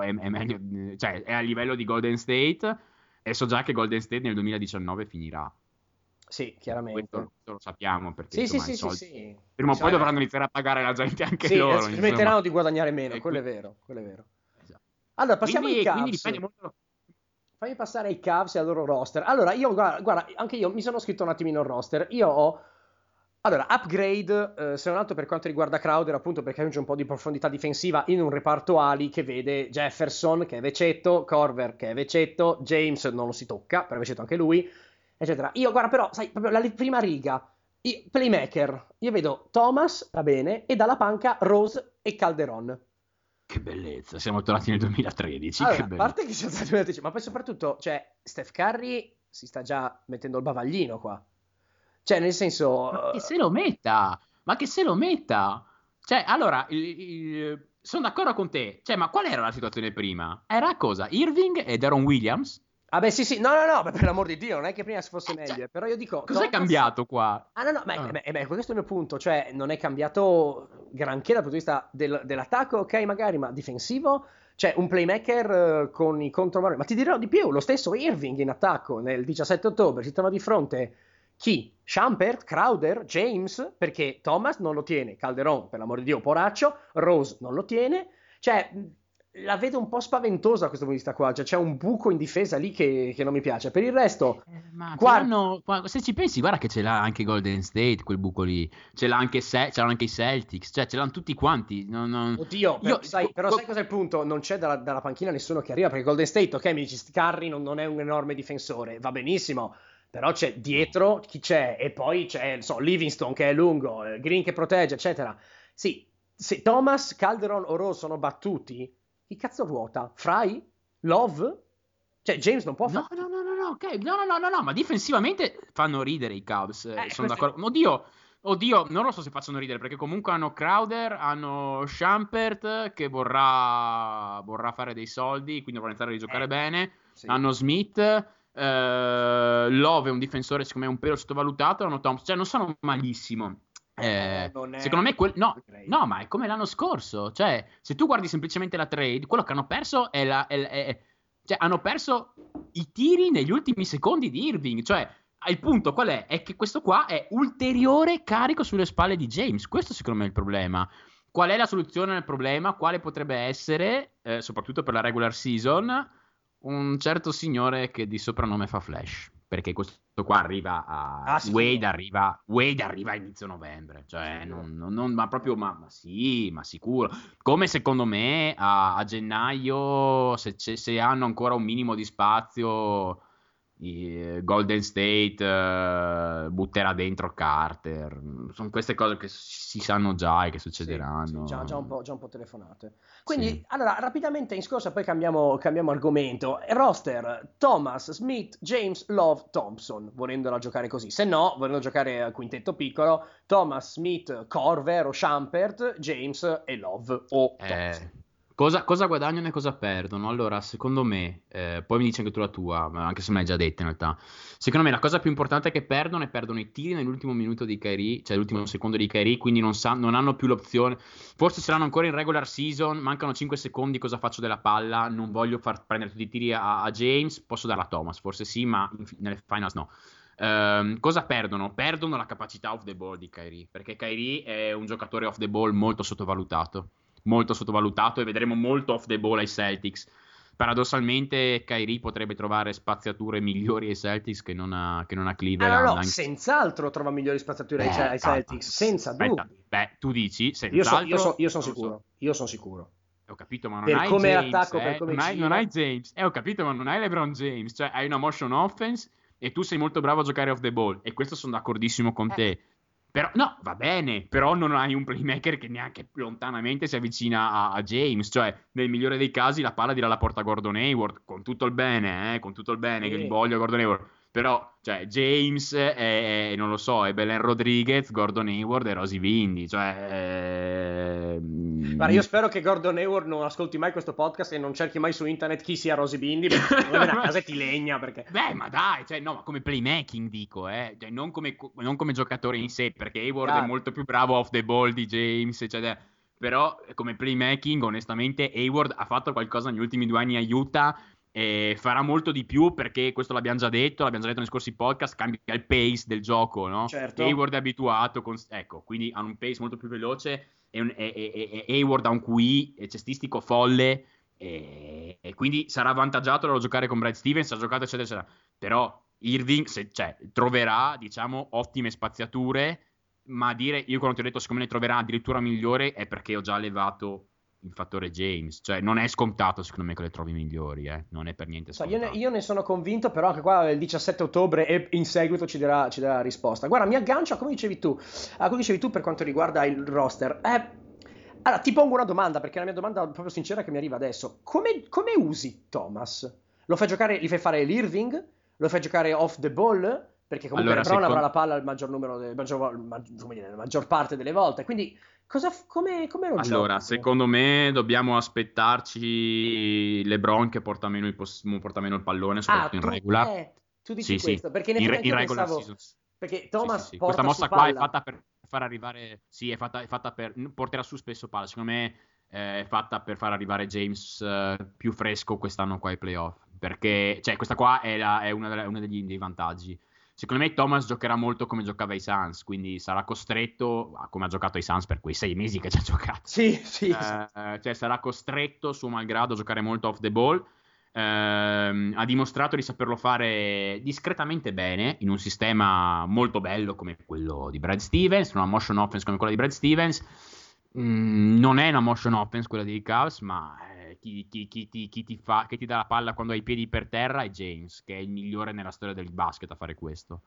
cioè, è a livello di Golden State... E so già che Golden State nel 2019 finirà. Sì, chiaramente. Questo lo sappiamo, perché sì. Prima o poi dovranno iniziare a pagare la gente anche loro. Sì, permetteranno di guadagnare meno, quello è vero. Esatto. Allora, passiamo ai Cavs. Fammi passare ai Cavs e al loro roster. Allora, io guarda, anche io mi sono scritto un attimino il roster. Io ho... Allora, upgrade, se non altro per quanto riguarda Crowder, appunto perché aggiunge un po' di profondità difensiva in un reparto ali che vede Jefferson, che è vecetto, Corver, che è vecetto, James non lo si tocca, però è vecetto anche lui, eccetera. Io, guarda, però, sai, proprio la prima riga, i playmaker, io vedo Thomas, va bene, e dalla panca Rose e Calderon. Che bellezza, siamo tornati nel 2013, allora, a parte che siamo tornati nel 2013, ma poi soprattutto, cioè, Steph Curry si sta già mettendo il bavaglino qua. Cioè, nel senso... Ma che se lo metta? Cioè, allora, sono d'accordo con te. Cioè, ma qual era la situazione prima? Era cosa? Irving e Deron Williams? Ah beh, sì, no, ma per l'amor di Dio, non è che prima si fosse meglio. Cioè, però io dico... Cos'è cambiato qua? Ah, no, ma questo è il mio punto. Cioè, non è cambiato granché dal punto di vista dell'attacco, ok, magari, ma difensivo... Cioè, un playmaker con i contromaroni. Ma ti dirò di più, lo stesso Irving in attacco nel 17 ottobre si trova di fronte chi? Shumpert, Crowder, James, perché Thomas non lo tiene, Calderon, per l'amor di Dio, poraccio, Rose non lo tiene. Cioè, la vedo un po' spaventosa da questo punto di vista qua, cioè c'è un buco in difesa lì che non mi piace. Per il resto, se ci pensi, guarda che ce l'ha anche Golden State quel buco lì, ce l'hanno anche i Celtics, cioè ce l'hanno tutti quanti. Oddio, sai cos'è il punto? Non c'è dalla panchina nessuno che arriva, perché Golden State, ok, mi dici Curry non è un enorme difensore, va benissimo, però c'è dietro chi c'è, e poi c'è Livingston che è lungo, Green che protegge, eccetera. Sì, se Thomas, Calderon o Rose sono battuti, chi cazzo ruota? Fry? Love? Cioè James non può fare... No, ma difensivamente fanno ridere i Cavs, sono d'accordo. Oddio, non lo so se facciano ridere, perché comunque hanno Crowder, hanno Shumpert che vorrà fare dei soldi, quindi vorrà iniziare a giocare bene, sì. Hanno Smith, Love è un difensore secondo me un pelo sottovalutato, hanno Thompson, cioè non sono malissimo. Secondo me no, ma è come l'anno scorso. Cioè, se tu guardi semplicemente la trade, quello che hanno perso cioè hanno perso i tiri negli ultimi secondi di Irving. Cioè, il punto qual è? È che questo qua è ulteriore carico sulle spalle di James. Questo secondo me è il problema. Qual è la soluzione al problema? Quale potrebbe essere, soprattutto per la regular season, un certo signore che di soprannome fa Flash? Perché questo qua arriva Wade arriva a inizio novembre, cioè ma sicuro, come secondo me a gennaio se hanno ancora un minimo di spazio Golden State butterà dentro Carter. Sono queste cose che si sanno già e che succederanno. Sì, già un po' telefonate. Quindi allora rapidamente in scorsa, poi cambiamo argomento. Roster: Thomas, Smith, James, Love, Thompson, volendola giocare così. Se no, volendo giocare al quintetto piccolo, Thomas, Smith, Corver o Shumpert, James e Love o Thompson. Cosa guadagnano e cosa perdono? Allora, secondo me, poi mi dici anche tu la tua, anche se me l'hai già detta in realtà. Secondo me la cosa più importante è che perdono i tiri nell'ultimo minuto di Kyrie, cioè l'ultimo secondo di Kyrie, quindi non hanno più l'opzione. Forse saranno ancora in regular season, mancano 5 secondi, cosa faccio della palla? Non voglio far prendere tutti i tiri a James, posso darla a Thomas, forse sì, ma nelle finals no. Cosa perdono? Perdono la capacità off the ball di Kyrie, perché Kyrie è un giocatore off the ball molto sottovalutato e vedremo molto off the ball ai Celtics. Paradossalmente Kyrie potrebbe trovare spaziature migliori ai Celtics che non ha Cleveland. No, senz'altro trova migliori spaziature ai Celtics, senza dubbio. Beh, tu dici senz'altro. Io sono sicuro. So. Io sono sicuro. Ho capito, ma non hai James. Ho capito, ma non hai LeBron James, cioè hai una motion offense e tu sei molto bravo a giocare off the ball, e questo sono d'accordissimo con te. Però no, va bene, però non hai un playmaker che neanche lontanamente si avvicina a James, cioè nel migliore dei casi la palla dirà la porta Gordon Hayward, con tutto il bene che gli voglio Gordon Hayward, però cioè James è non lo so, è Belen Rodriguez, Gordon Hayward e Rosy Bindi, cioè guarda, io spero che Gordon Hayward non ascolti mai questo podcast e non cerchi mai su internet chi sia Rosy Bindi, perché a casa ti legna, perché beh, ma dai, cioè no, ma come playmaking dico, cioè, non come giocatore in sé, perché Hayward è molto più bravo off the ball di James, eccetera. Però come playmaking onestamente Hayward ha fatto qualcosa negli ultimi 2 anni a Utah, e farà molto di più, perché questo l'abbiamo già detto nei scorsi podcast, cambia il pace del gioco, no? Certo. Hayward è abituato quindi ha un pace molto più veloce e Hayward ha un QI cestistico folle e quindi sarà avvantaggiato da giocare con Brad Stevens, ha giocato eccetera. Però Irving troverà diciamo ottime spaziature, ma io quando ti ho detto siccome ne troverà addirittura migliore è perché ho già levato il fattore James, cioè non è scontato secondo me che le trovi migliori, non è per niente scontato. Io ne sono convinto, però anche qua il 17 ottobre e in seguito ci darà la risposta. Guarda, mi aggancio a come dicevi tu per quanto riguarda il roster. Allora ti pongo una domanda, perché la mia domanda proprio sincera che mi arriva adesso: come usi Thomas? Lo fai giocare, gli fai fare l'Irving? Lo fai giocare off the ball? Perché comunque allora, Brown avrà la palla la maggior parte delle volte, quindi come lo gioco? Allora, secondo me dobbiamo aspettarci LeBron che porta meno il pallone, soprattutto in regular. Tu dici sì, questo, sì. Perché in regular pensavo, perché Thomas sì. Questa mossa qua palla. È fatta per far arrivare, porterà su spesso palla. Secondo me è fatta per far arrivare James più fresco quest'anno qua ai playoff, perché cioè, questa qua è uno dei vantaggi. Secondo me Thomas giocherà molto come giocava ai Suns, quindi sarà costretto, come ha giocato ai Suns per quei 6 mesi che ci ha giocato, cioè sarà costretto suo malgrado a giocare molto off the ball. Ha dimostrato di saperlo fare discretamente bene in un sistema molto bello come quello di Brad Stevens, una motion offense come quella di Brad Stevens. Non è una motion offense quella dei Cavs, ma chi ti dà la palla quando hai i piedi per terra è James, che è il migliore nella storia del basket a fare questo,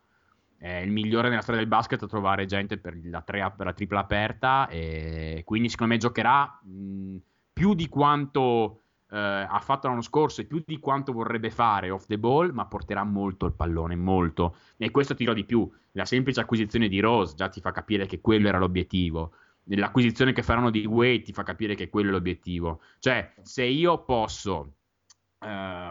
è il migliore nella storia del basket a trovare gente per la tripla aperta, e quindi secondo me giocherà più di quanto ha fatto l'anno scorso e più di quanto vorrebbe fare off the ball, ma porterà molto il pallone, molto, e questo tiro di più. La semplice acquisizione di Rose già ti fa capire che quello era l'obiettivo, l'acquisizione che faranno di Wade ti fa capire che quello è l'obiettivo. Cioè, se io posso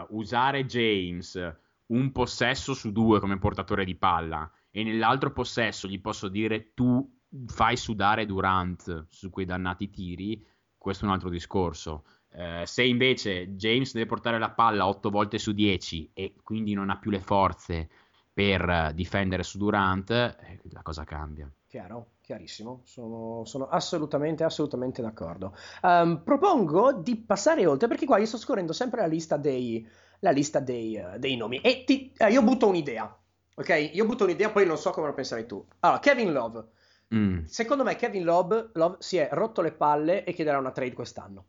usare James un possesso su 2 come portatore di palla e nell'altro possesso gli posso dire tu fai sudare Durant su quei dannati tiri, questo è un altro discorso. Se invece James deve portare la palla 8 volte su 10 e quindi non ha più le forze per difendere su Durant, la cosa cambia. Chiaro? Chiarissimo, sono assolutamente d'accordo. Propongo di passare oltre, perché qua io sto scorrendo sempre la lista dei nomi, e io butto un'idea, ok? Io butto un'idea, poi non so come lo penserai tu. Allora, Kevin Love. Secondo me Kevin Love si è rotto le palle e chiederà una trade quest'anno.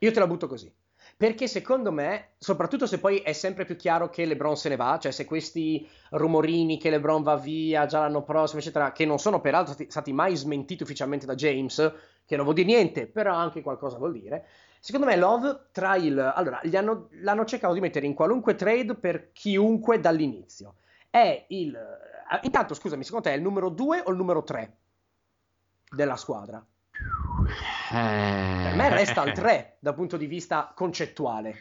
Io te la butto così, perché secondo me, soprattutto se poi è sempre più chiaro che LeBron se ne va, cioè se questi rumorini che LeBron va via già l'anno prossimo eccetera, che non sono peraltro stati mai smentiti ufficialmente da James, che non vuol dire niente, però anche qualcosa vuol dire. Secondo me Love allora l'hanno cercato di mettere in qualunque trade per chiunque dall'inizio. Intanto scusami, secondo te è il numero 2 o il numero 3 della squadra? Per me resta il 3 dal punto di vista concettuale.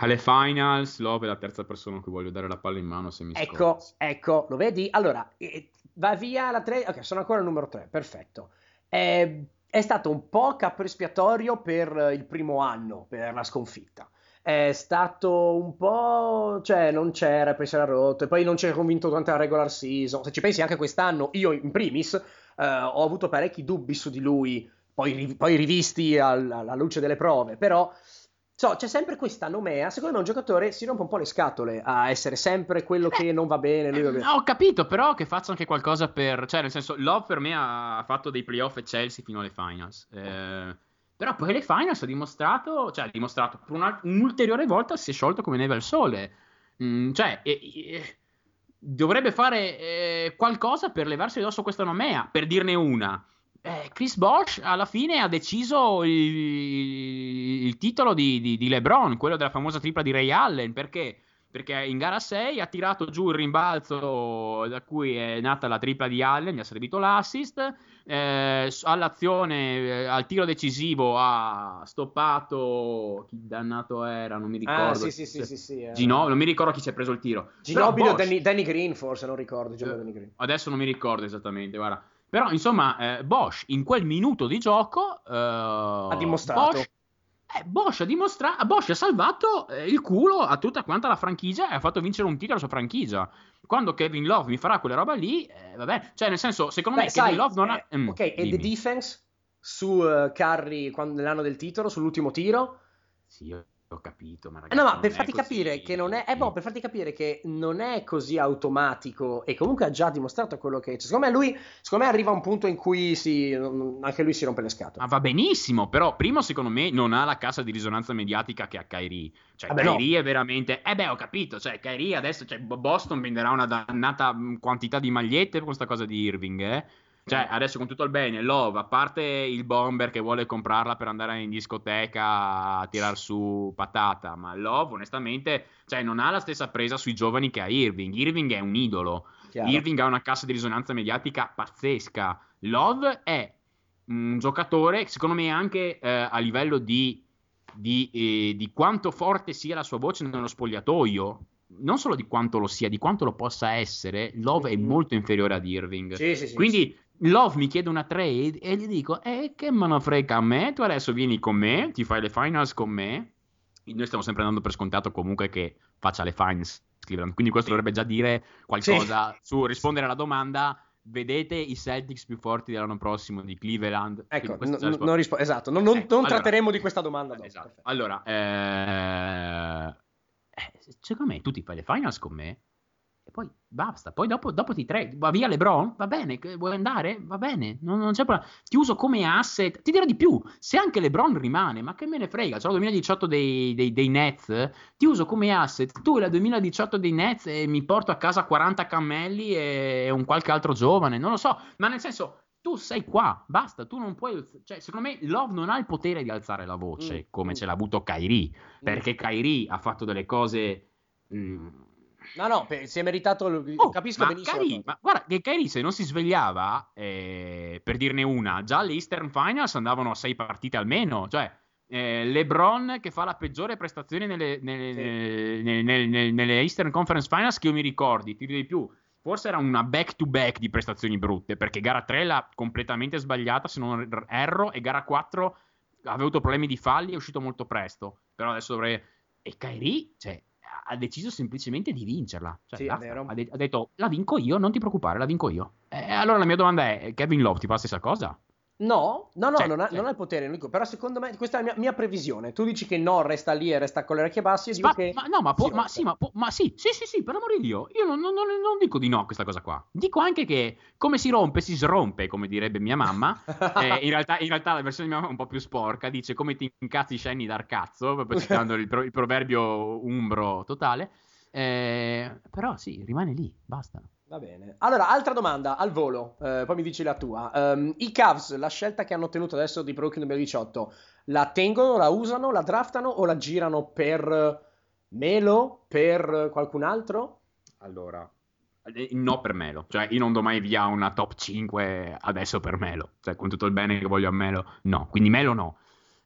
Alle finals Love è la terza persona a cui voglio dare la palla in mano se mi scordo. Ecco, lo vedi? Allora, va via la 3, ok, sono ancora il numero 3, perfetto. È stato un po' capro espiatorio per il primo anno, per la sconfitta. È stato un po', cioè non c'era, poi si era rotto, e poi non ci ha convinto durante la regular season. Se ci pensi anche quest'anno, io in primis ho avuto parecchi dubbi su di lui, poi rivisti alla luce delle prove, però c'è sempre questa nomea. Secondo me un giocatore si rompe un po' le scatole a essere sempre quello che non va bene, lui va bene. Ho capito, però che faccia anche qualcosa per, cioè nel senso, Love per me ha fatto dei playoff e Chelsea fino alle finals, però poi le finals ha dimostrato per un'ulteriore volta si è sciolto come neve al sole, dovrebbe fare qualcosa per levarsi addosso questa nomea, per dirne una. Chris Bosh alla fine ha deciso il titolo di LeBron, quello della famosa tripla di Ray Allen, perché in gara 6 ha tirato giù il rimbalzo da cui è nata la tripla di Allen, gli ha servito l'assist, all'azione, al tiro decisivo ha stoppato chi dannato era, non mi ricordo, non mi ricordo chi si è preso il tiro, Ginobili o Danny Green forse, non ricordo, Danny Green. Adesso non mi ricordo esattamente, guarda. Però insomma Bosh in quel minuto di gioco ha dimostrato, Bosh ha salvato il culo a tutta quanta la franchigia e ha fatto vincere un titolo alla sua franchigia. Quando Kevin Love mi farà quella roba lì, vabbè, cioè nel senso, secondo me Kevin Love non ha ok, e the defense su Curry nell'anno del titolo, sull'ultimo tiro. Sì, ho capito, ma ragazzi, no, ma per farti capire che non è, per farti capire che non è così automatico, e comunque ha già dimostrato quello che c'è. Secondo me arriva un punto in cui anche lui si rompe le scatole. Ma va benissimo, però primo secondo me non ha la cassa di risonanza mediatica che ha Kyrie. Cioè Kyrie no. È veramente, ho capito, cioè Kyrie adesso, cioè Boston venderà una dannata quantità di magliette per questa cosa di Irving, Cioè, adesso con tutto il bene, Love, a parte il bomber che vuole comprarla per andare in discoteca a tirar su patata, ma Love, onestamente, cioè, non ha la stessa presa sui giovani che ha Irving. Irving è un idolo. Chiaro. Irving ha una cassa di risonanza mediatica pazzesca. Love è un giocatore, secondo me, anche a livello di quanto forte sia la sua voce nello spogliatoio, non solo di quanto lo sia, di quanto lo possa essere, Love è molto inferiore ad Irving. Quindi Love mi chiede una trade e gli dico che me ne frega a me, tu adesso vieni con me, ti fai le finals con me. Noi stiamo sempre andando per scontato comunque che faccia le finals Cleveland, quindi questo dovrebbe già dire qualcosa su rispondere alla domanda: vedete i Celtics più forti dell'anno prossimo di Cleveland? Ecco, esatto, non tratteremo di questa domanda dopo. Esatto. Allora, secondo me tu ti fai le finals con me e poi basta, poi dopo ti trade, va via LeBron, va bene, vuoi andare? Va bene, non c'è problema, ti uso come asset. Ti dirò di più, se anche LeBron rimane, ma che me ne frega, c'è la 2018 dei Nets, ti uso come asset, tu e la 2018 dei Nets, e mi porto a casa 40 cammelli e un qualche altro giovane, non lo so, ma nel senso, tu sei qua, basta, tu non puoi, cioè secondo me Love non ha il potere di alzare la voce come ce l'ha avuto Kyrie, perché Kyrie ha fatto delle cose... No, si è meritato, capisco benissimo. Kyrie, ma guarda che Kyrie se non si svegliava, per dirne una, già le Eastern Finals andavano a 6 partite almeno, cioè LeBron che fa la peggiore prestazione nelle Eastern Conference Finals che io mi ricordi, ti dirò di più, forse era una back-to-back di prestazioni brutte, perché gara 3 l'ha completamente sbagliata se non erro, e gara 4 ha avuto problemi di falli, è uscito molto presto, però adesso dovrei... E Kyrie, cioè... ha deciso semplicemente di vincerla, cioè, sì, ha detto la vinco io, non ti preoccupare, la vinco io. Allora la mia domanda è: Kevin Love ti fa la stessa cosa? No, cioè, non ha il potere, Nico. Però secondo me questa è la mia previsione. Tu dici che no, resta lì e resta con le orecchie basse. Io dico che sì, per amore di Dio, io non dico di no a questa cosa qua. Dico anche che come si rompe si srompe, come direbbe mia mamma. In realtà la versione di mia mamma è un po' più sporca, dice come ti incazzi scendi dal cazzo, proprio citando il proverbio umbro totale. Però sì, rimane lì, basta. Va bene. Allora, altra domanda al volo, poi mi dici la tua. I Cavs, la scelta che hanno ottenuto adesso di Brooklyn 2018, la tengono, la usano, la draftano o la girano per Melo, per qualcun altro? Allora, no per Melo. Cioè, io non do mai via una top 5 adesso per Melo. Cioè, con tutto il bene che voglio a Melo, no. Quindi Melo no.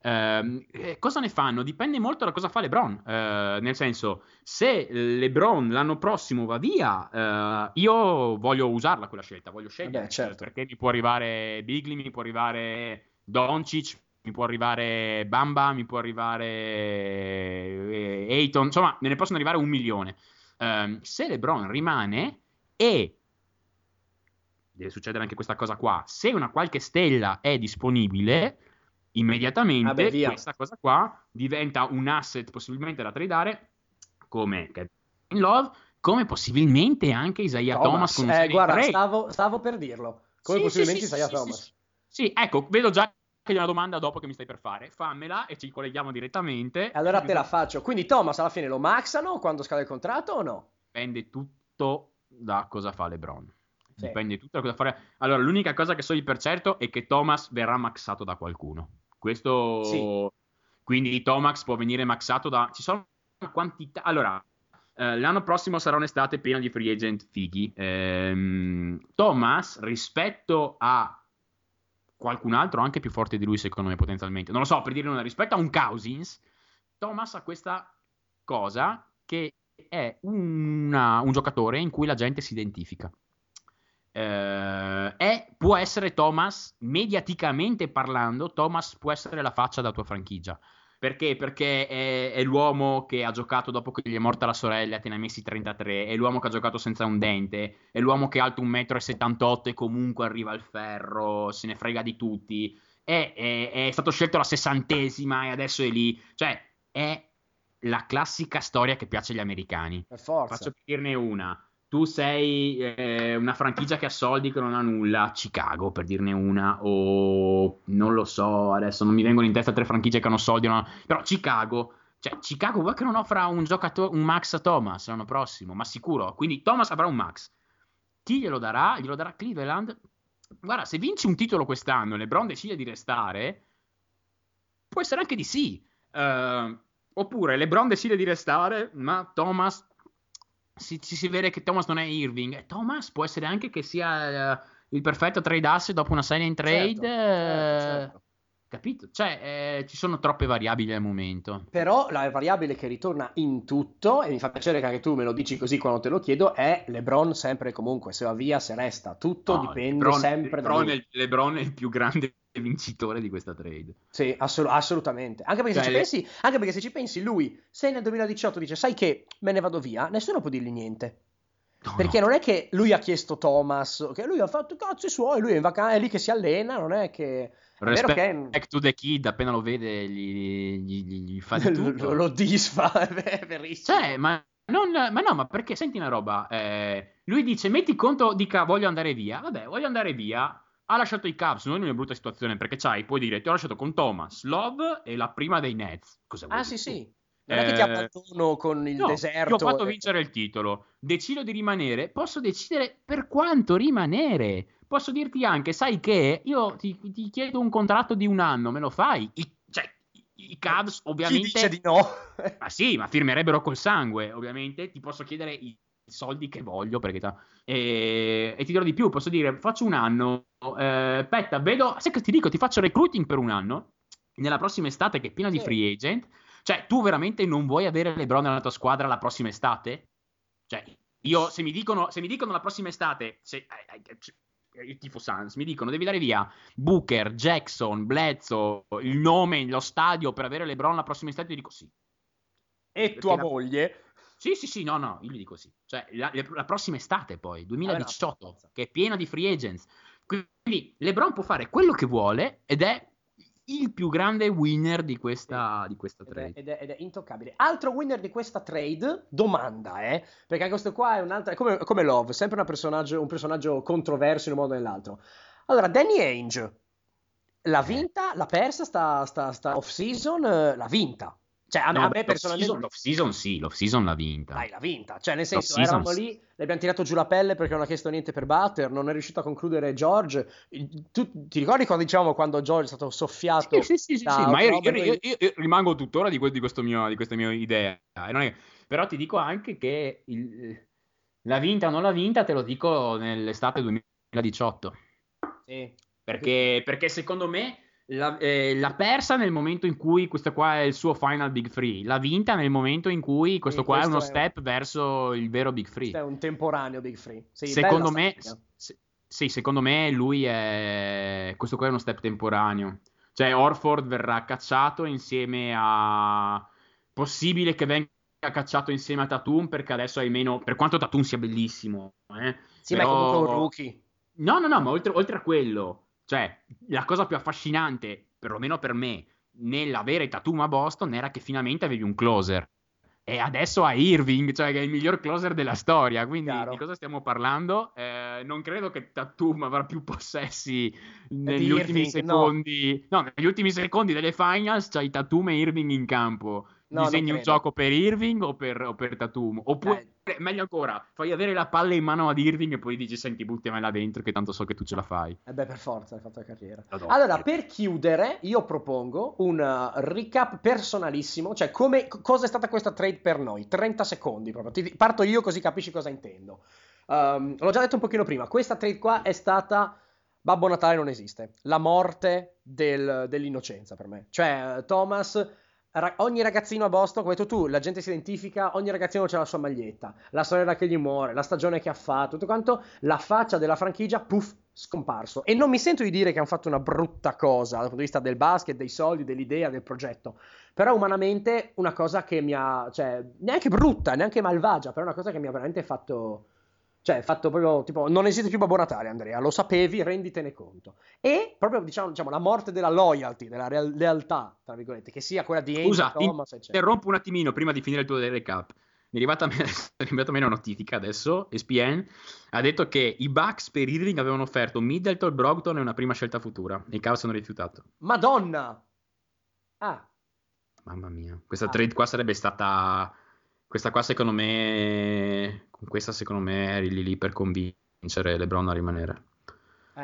Cosa ne fanno? Dipende molto da cosa fa LeBron, nel senso, se LeBron l'anno prossimo va via, io voglio usarla quella scelta, voglio scegliere. Vabbè, certo. Perché mi può arrivare Bigly, mi può arrivare Doncic, mi può arrivare Bamba, mi può arrivare Ayton, insomma ne possono arrivare 1 milione. Se LeBron rimane e deve succedere anche questa cosa qua, se una qualche stella è disponibile immediatamente, questa cosa qua diventa un asset possibilmente da tradare, come Kevin Love, come possibilmente anche Isaiah Thomas con un guarda, stavo per dirlo, come Thomas. Sì, ecco, vedo già che è una domanda dopo che mi stai per fare, fammela e ci colleghiamo direttamente. Allora te la faccio, quindi Thomas alla fine lo maxano quando scade il contratto o no? Dipende tutto da cosa fa LeBron. Sì. Dipende tutto da cosa fare. Allora, l'unica cosa che so di per certo è che Thomas verrà maxato da qualcuno. Questo sì. Quindi Tomax può venire maxato da... Ci sono una quantità... Allora, l'anno prossimo sarà un'estate piena di free agent fighi. Thomas, rispetto a qualcun altro anche più forte di lui, secondo me, potenzialmente. Non lo so, per dire una, rispetto a un Cousins, Thomas ha questa cosa che è un giocatore in cui la gente si identifica. Può essere Thomas, mediaticamente parlando, Thomas può essere la faccia della tua franchigia. Perché? Perché è l'uomo che ha giocato dopo che gli è morta la sorella, te ne ha messi 33, è l'uomo che ha giocato senza un dente, è l'uomo che è alto 1,78 m e comunque arriva al ferro, se ne frega di tutti, è stato scelto alla 60ª e adesso è lì, cioè è la classica storia che piace agli americani. Per forza. Faccio per dirne una. Tu sei una franchigia che ha soldi, che non ha nulla, Chicago per dirne una, o non lo so, adesso non mi vengono in testa 3 franchigie che hanno soldi, però Chicago, cioè Chicago vuoi che non offra un giocatore, un max a Thomas l'anno prossimo, ma sicuro, quindi Thomas avrà un max, chi glielo darà? Glielo darà Cleveland? Guarda, se vinci un titolo quest'anno e LeBron decide di restare, può essere anche di sì, oppure LeBron decide di restare, ma Thomas... Si vede che Thomas non è Irving, Thomas può essere anche che sia il perfetto trade asset dopo una sign and trade, certo. Capito? Cioè, ci sono troppe variabili al momento. Però la variabile che ritorna in tutto, e mi fa piacere che anche tu me lo dici così quando te lo chiedo, è LeBron sempre e comunque, se va via, se resta. Tutto dipende sempre da lui. LeBron è il più grande vincitore di questa trade. Sì, assolutamente. Anche perché, se ci pensi, lui, se nel 2018 dice, sai che me ne vado via, nessuno può dirgli niente. No, perché non è che lui ha chiesto Thomas, che lui ha fatto cazzi suoi, lui è in vacanza, è lì che si allena, non è che... Respect to the kid, appena lo vede gli fa di tutto. Lo disfa, è verissimo. Cioè, ma perché, senti una roba, lui dice, metti conto, dica, voglio andare via, vabbè, voglio andare via, ha lasciato i Cavs, non è una brutta situazione, perché puoi dire, ti ho lasciato con Thomas, Love e la prima dei Nets. Cosa vuoi dire? Sì. Non è che ti abbandono con il deserto. Ti ho fatto vincere il titolo. Decido di rimanere. Posso decidere per quanto rimanere. Posso dirti anche, sai che io ti chiedo un contratto di un anno, me lo fai? I Cavs ovviamente... Chi dice di no? Ma sì, ma firmerebbero col sangue, ovviamente. Ti posso chiedere i soldi che voglio, perché e ti dirò di più. Posso dire, faccio un anno. Aspetta, vedo... Sai che ti dico? Ti faccio recruiting per un anno. Nella prossima estate, che è piena di free agent... Cioè, tu veramente non vuoi avere LeBron nella tua squadra la prossima estate? Cioè, io, se mi dicono la prossima estate, io tifo Suns, mi dicono devi dare via Booker, Jackson, Bledsoe, il nome, lo stadio per avere LeBron la prossima estate, io dico sì. E perché tua moglie? Sì, no, io gli dico sì. Cioè, la prossima estate poi, 2018, che è piena di free agents. Quindi LeBron può fare quello che vuole ed è il più grande winner di questa trade. Ed è intoccabile. Altro winner di questa trade, domanda, perché questo qua è un'altra, come Love, sempre un personaggio controverso in un modo o nell'altro. Allora, Danny Ainge, l'ha vinta, l'ha persa, sta off-season, l'ha vinta. Cioè, a me personalmente... L'off-season l'ha vinta. Dai, l'ha vinta. Cioè, nel senso, eravamo lì, le abbiamo tirato giù la pelle perché non ha chiesto niente per Butler, non è riuscito a concludere George. Tu ti ricordi quando George è stato soffiato? Sì. Ma io rimango tuttora di questa mia idea. Però ti dico anche che l'ha vinta o non l'ha vinta, te lo dico nell'estate 2018. Sì. Perché secondo me... L'ha persa nel momento in cui questo qua è il suo final Big Three, l'ha vinta nel momento in cui questo qua è uno step verso il vero Big Three. È un temporaneo Big Three. Sì, secondo me, secondo me lui è... questo qua è uno step temporaneo. Cioè Horford verrà cacciato insieme a... Possibile che venga cacciato insieme a Tatum, perché adesso hai meno... Per quanto Tatum sia bellissimo. Sì, però... ma è comunque un rookie. No, ma oltre a quello... Cioè, la cosa più affascinante, perlomeno per me, nell'avere Tatum a Boston era che finalmente avevi un closer. E adesso hai Irving, cioè che è il miglior closer della storia. Quindi di cosa stiamo parlando? Non credo che Tatum avrà più possessi negli ultimi secondi. No, negli ultimi secondi delle finals c'hai Tatum e Irving in campo. Disegni un gioco per Irving o per Tatum? Oppure, meglio ancora, fai avere la palla in mano ad Irving e poi dici, senti, buttamela dentro che tanto so che tu ce la fai. Per forza, hai fatto la carriera. Allora, per chiudere, io propongo un recap personalissimo, cioè cosa è stata questa trade per noi, 30 secondi proprio. Parto io così capisci cosa intendo. L'ho già detto un pochino prima, questa trade qua è stata... Babbo Natale non esiste, la morte dell'innocenza per me. Cioè, Thomas... Ogni ragazzino a Boston, come hai detto tu, la gente si identifica, ogni ragazzino c'ha la sua maglietta, la sorella che gli muore, la stagione che ha fatto, tutto quanto, la faccia della franchigia, puff, scomparso. E non mi sento di dire che hanno fatto una brutta cosa dal punto di vista del basket, dei soldi, dell'idea, del progetto, però umanamente una cosa che mi ha, cioè, neanche brutta, neanche malvagia, però una cosa che mi ha veramente fatto proprio tipo, non esiste più Babbo Natale, Andrea, lo sapevi, renditene conto. E proprio diciamo la morte della loyalty, della lealtà, tra virgolette, che sia quella di Andy, Thomas, eccetera. Interrompo un attimino prima di finire il tuo recap. Mi è arrivata a me una notifica adesso, ESPN ha detto che i Bucks per Irving avevano offerto Middleton, Brogdon e una prima scelta futura, e i Cavs hanno rifiutato. Madonna! Ah! Mamma mia, questa trade qua sarebbe stata... Questa qua secondo me eri lì per convincere LeBron a rimanere.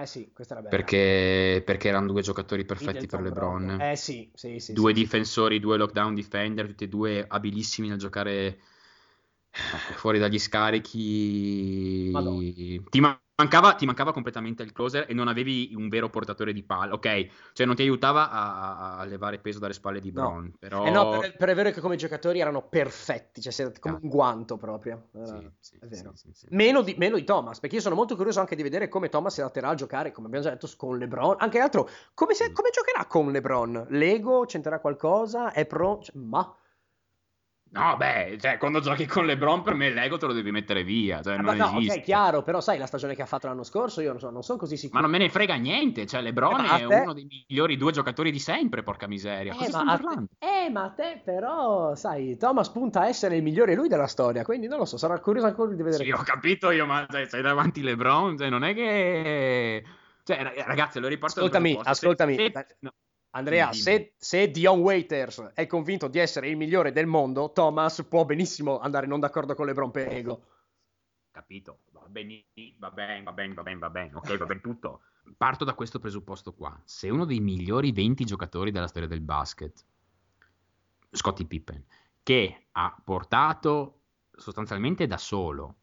Sì, questa era bella. Perché erano due giocatori perfetti per LeBron. Sì. Due difensori, due lockdown defender, tutti e due abilissimi nel giocare fuori dagli scarichi. Madonna. Ti ti mancava completamente il closer e non avevi un vero portatore di palla, ok? Cioè non ti aiutava a levare peso dalle spalle di Brown. No. Però... per è vero che come giocatori erano perfetti, cioè come un guanto proprio. Sì, è vero. Sì. Meno di Thomas, perché io sono molto curioso anche di vedere come Thomas si adatterà a giocare, come abbiamo già detto, con LeBron. Anche l'altro, come giocherà con LeBron? Lego? C'entrerà qualcosa? È pro? Cioè, ma... No, beh, cioè, quando giochi con LeBron per me l'ego te lo devi mettere via, cioè non esiste. No, ok, chiaro, però sai la stagione che ha fatto l'anno scorso, io non sono così sicuro. Ma non me ne frega niente, cioè LeBron è uno dei migliori due giocatori di sempre, porca miseria. Ma a te però, sai, Thomas punta a essere il migliore lui della storia, quindi non lo so, sarà curioso ancora di vedere. Sì, ho capito io, ma sei davanti LeBron, cioè non è che... Cioè, ragazzi, lo riporto... Ascoltami. No. Andrea, se Dion Waiters è convinto di essere il migliore del mondo, Thomas può benissimo andare non d'accordo con LeBron per ego. Capito, va bene, ok, va bene tutto. Parto da questo presupposto qua. Se uno dei migliori 20 giocatori della storia del basket, Scottie Pippen, che ha portato sostanzialmente da solo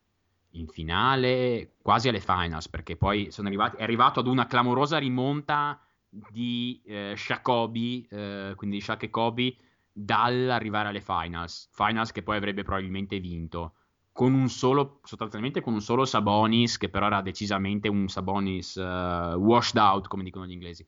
in finale, quasi alle finals, perché poi è arrivato ad una clamorosa rimonta di Shakobi, quindi Shaq e Kobe, dall'arrivare alle finals che poi avrebbe probabilmente vinto sostanzialmente con un solo Sabonis, che però era decisamente un Sabonis washed out, come dicono gli inglesi.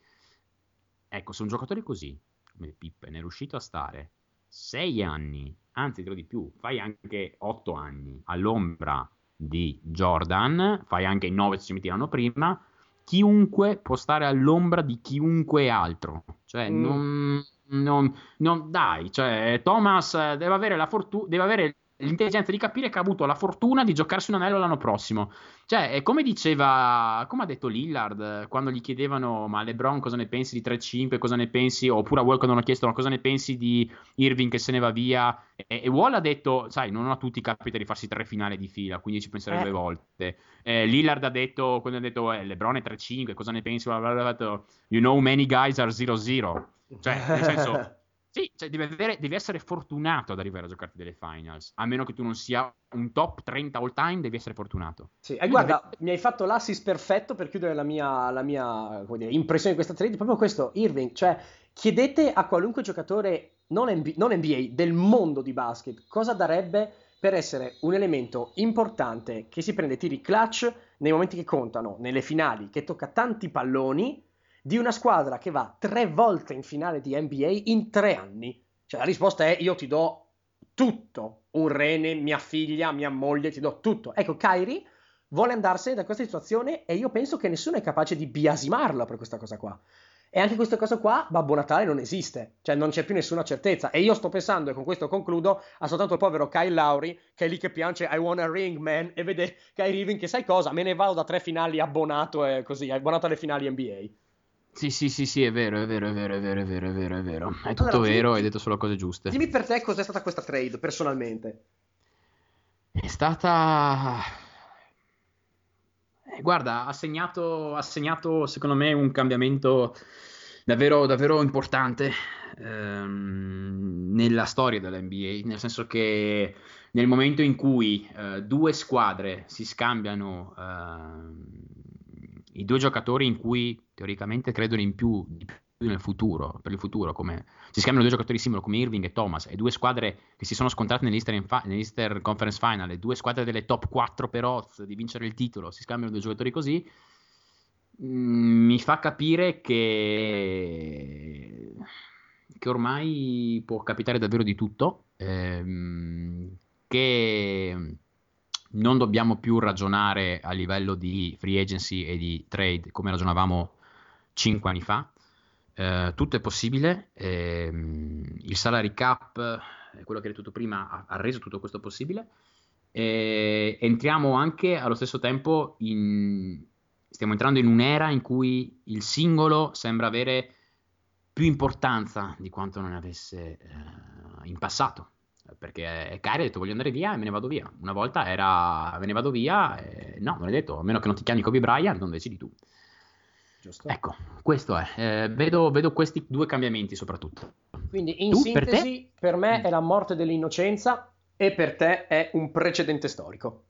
Ecco, se un giocatore così come Pippen è riuscito a stare 6 anni, anzi dirò di più, fai anche 8 anni all'ombra di Jordan, fai anche 9 se ci metti l'anno prima, chiunque può stare all'ombra di chiunque altro, cioè non dai, cioè Thomas deve avere deve avere l'intelligenza di capire che ha avuto la fortuna di giocarsi un anello l'anno prossimo. Cioè è come ha detto Lillard quando gli chiedevano ma LeBron cosa ne pensi di 3-5, cosa ne pensi, oppure a Wall quando hanno chiesto ma cosa ne pensi di Irving che se ne va via, e Wall ha detto sai non a tutti capita di farsi 3 finali di fila, quindi ci penserei 2 volte. Lillard ha detto, quando ha detto LeBron è 3-5, cosa ne pensi, you know many guys are 0-0, cioè nel senso sì, cioè devi essere fortunato ad arrivare a giocarti delle finals, a meno che tu non sia un top 30 all time, devi essere fortunato. Sì, guarda, mi hai fatto l'assist perfetto per chiudere la mia come dire, impressione di questa trade, proprio questo, Irving, cioè chiedete a qualunque giocatore non NBA del mondo di basket cosa darebbe per essere un elemento importante che si prende tiri clutch nei momenti che contano, nelle finali, che tocca tanti palloni, di una squadra che va 3 volte in finale di NBA in 3 anni. Cioè la risposta è io ti do tutto, un rene, mia figlia, mia moglie, ti do tutto. Ecco, Kyrie vuole andarsene da questa situazione e io penso che nessuno è capace di biasimarlo per questa cosa qua. E anche questo caso qua, Babbo Natale non esiste, cioè non c'è più nessuna certezza. E io sto pensando, e con questo concludo, a soltanto il povero Kyle Lowry, che è lì che piange I want a ring, man, e vede Kyrie Irving che sai cosa, me ne vado da 3 finali abbonato e così, abbonato alle finali NBA. Sì, è vero. È tutto vero, hai detto solo cose giuste. Dimmi per te cos'è stata questa trade, personalmente. È stata... guarda, ha segnato, secondo me, un cambiamento davvero, davvero importante nella storia dell'NBA, nel senso che nel momento in cui 2 squadre si scambiano... i 2 giocatori in cui teoricamente credono di più nel futuro, per il futuro, come si scambiano 2 giocatori singoli come Irving e Thomas, e 2 squadre che si sono scontrate nell'Eastern Conference Final, e 2 squadre delle top 4 per odds di vincere il titolo, si scambiano 2 giocatori così, mi fa capire che ormai può capitare davvero di tutto, che... non dobbiamo più ragionare a livello di free agency e di trade come ragionavamo 5 anni fa, tutto è possibile, il salary cap, quello che hai detto prima, ha reso tutto questo possibile, entriamo anche allo stesso tempo stiamo entrando in un'era in cui il singolo sembra avere più importanza di quanto non avesse in passato. Perché Kyrie ha detto voglio andare via e me ne vado via. Una volta era me ne vado via, no, non l'hai detto, a meno che non ti chiami Kobe Bryant, non decidi tu. Giusto. Ecco, questo è. Vedo questi 2 cambiamenti soprattutto. Quindi in sintesi per me è la morte dell'innocenza e per te è un precedente storico.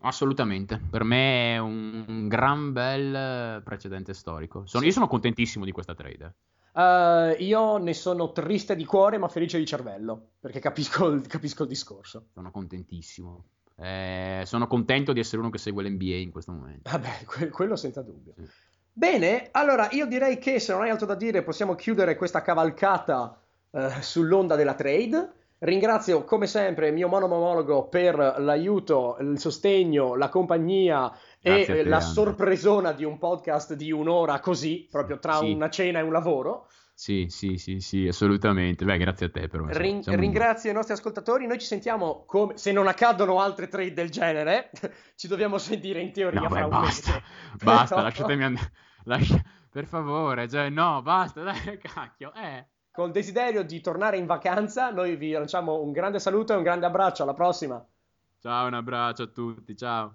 Assolutamente, per me è un gran bel precedente storico. Io sono contentissimo di questa trade. Io ne sono triste di cuore ma felice di cervello, perché capisco il discorso. Sono contentissimo. Sono contento di essere uno che segue l'NBA in questo momento. Vabbè, quello senza dubbio. Sì. Bene, allora io direi che se non hai altro da dire possiamo chiudere questa cavalcata sull'onda della trade. Ringrazio come sempre il mio monologo per l'aiuto, il sostegno, la compagnia. Grazie e la sorpresona di un podcast di un'ora così, proprio tra una cena e un lavoro. Sì, assolutamente. Beh, grazie a te per me. Ringrazio i nostri ascoltatori. Noi ci sentiamo, se non accadono altre trade del genere, ci dobbiamo sentire in teoria fra un mese. Basta, lasciatemi andare. Per favore, basta, dai, cacchio, Col desiderio di tornare in vacanza, noi vi lanciamo un grande saluto e un grande abbraccio, alla prossima. Ciao, un abbraccio a tutti, ciao.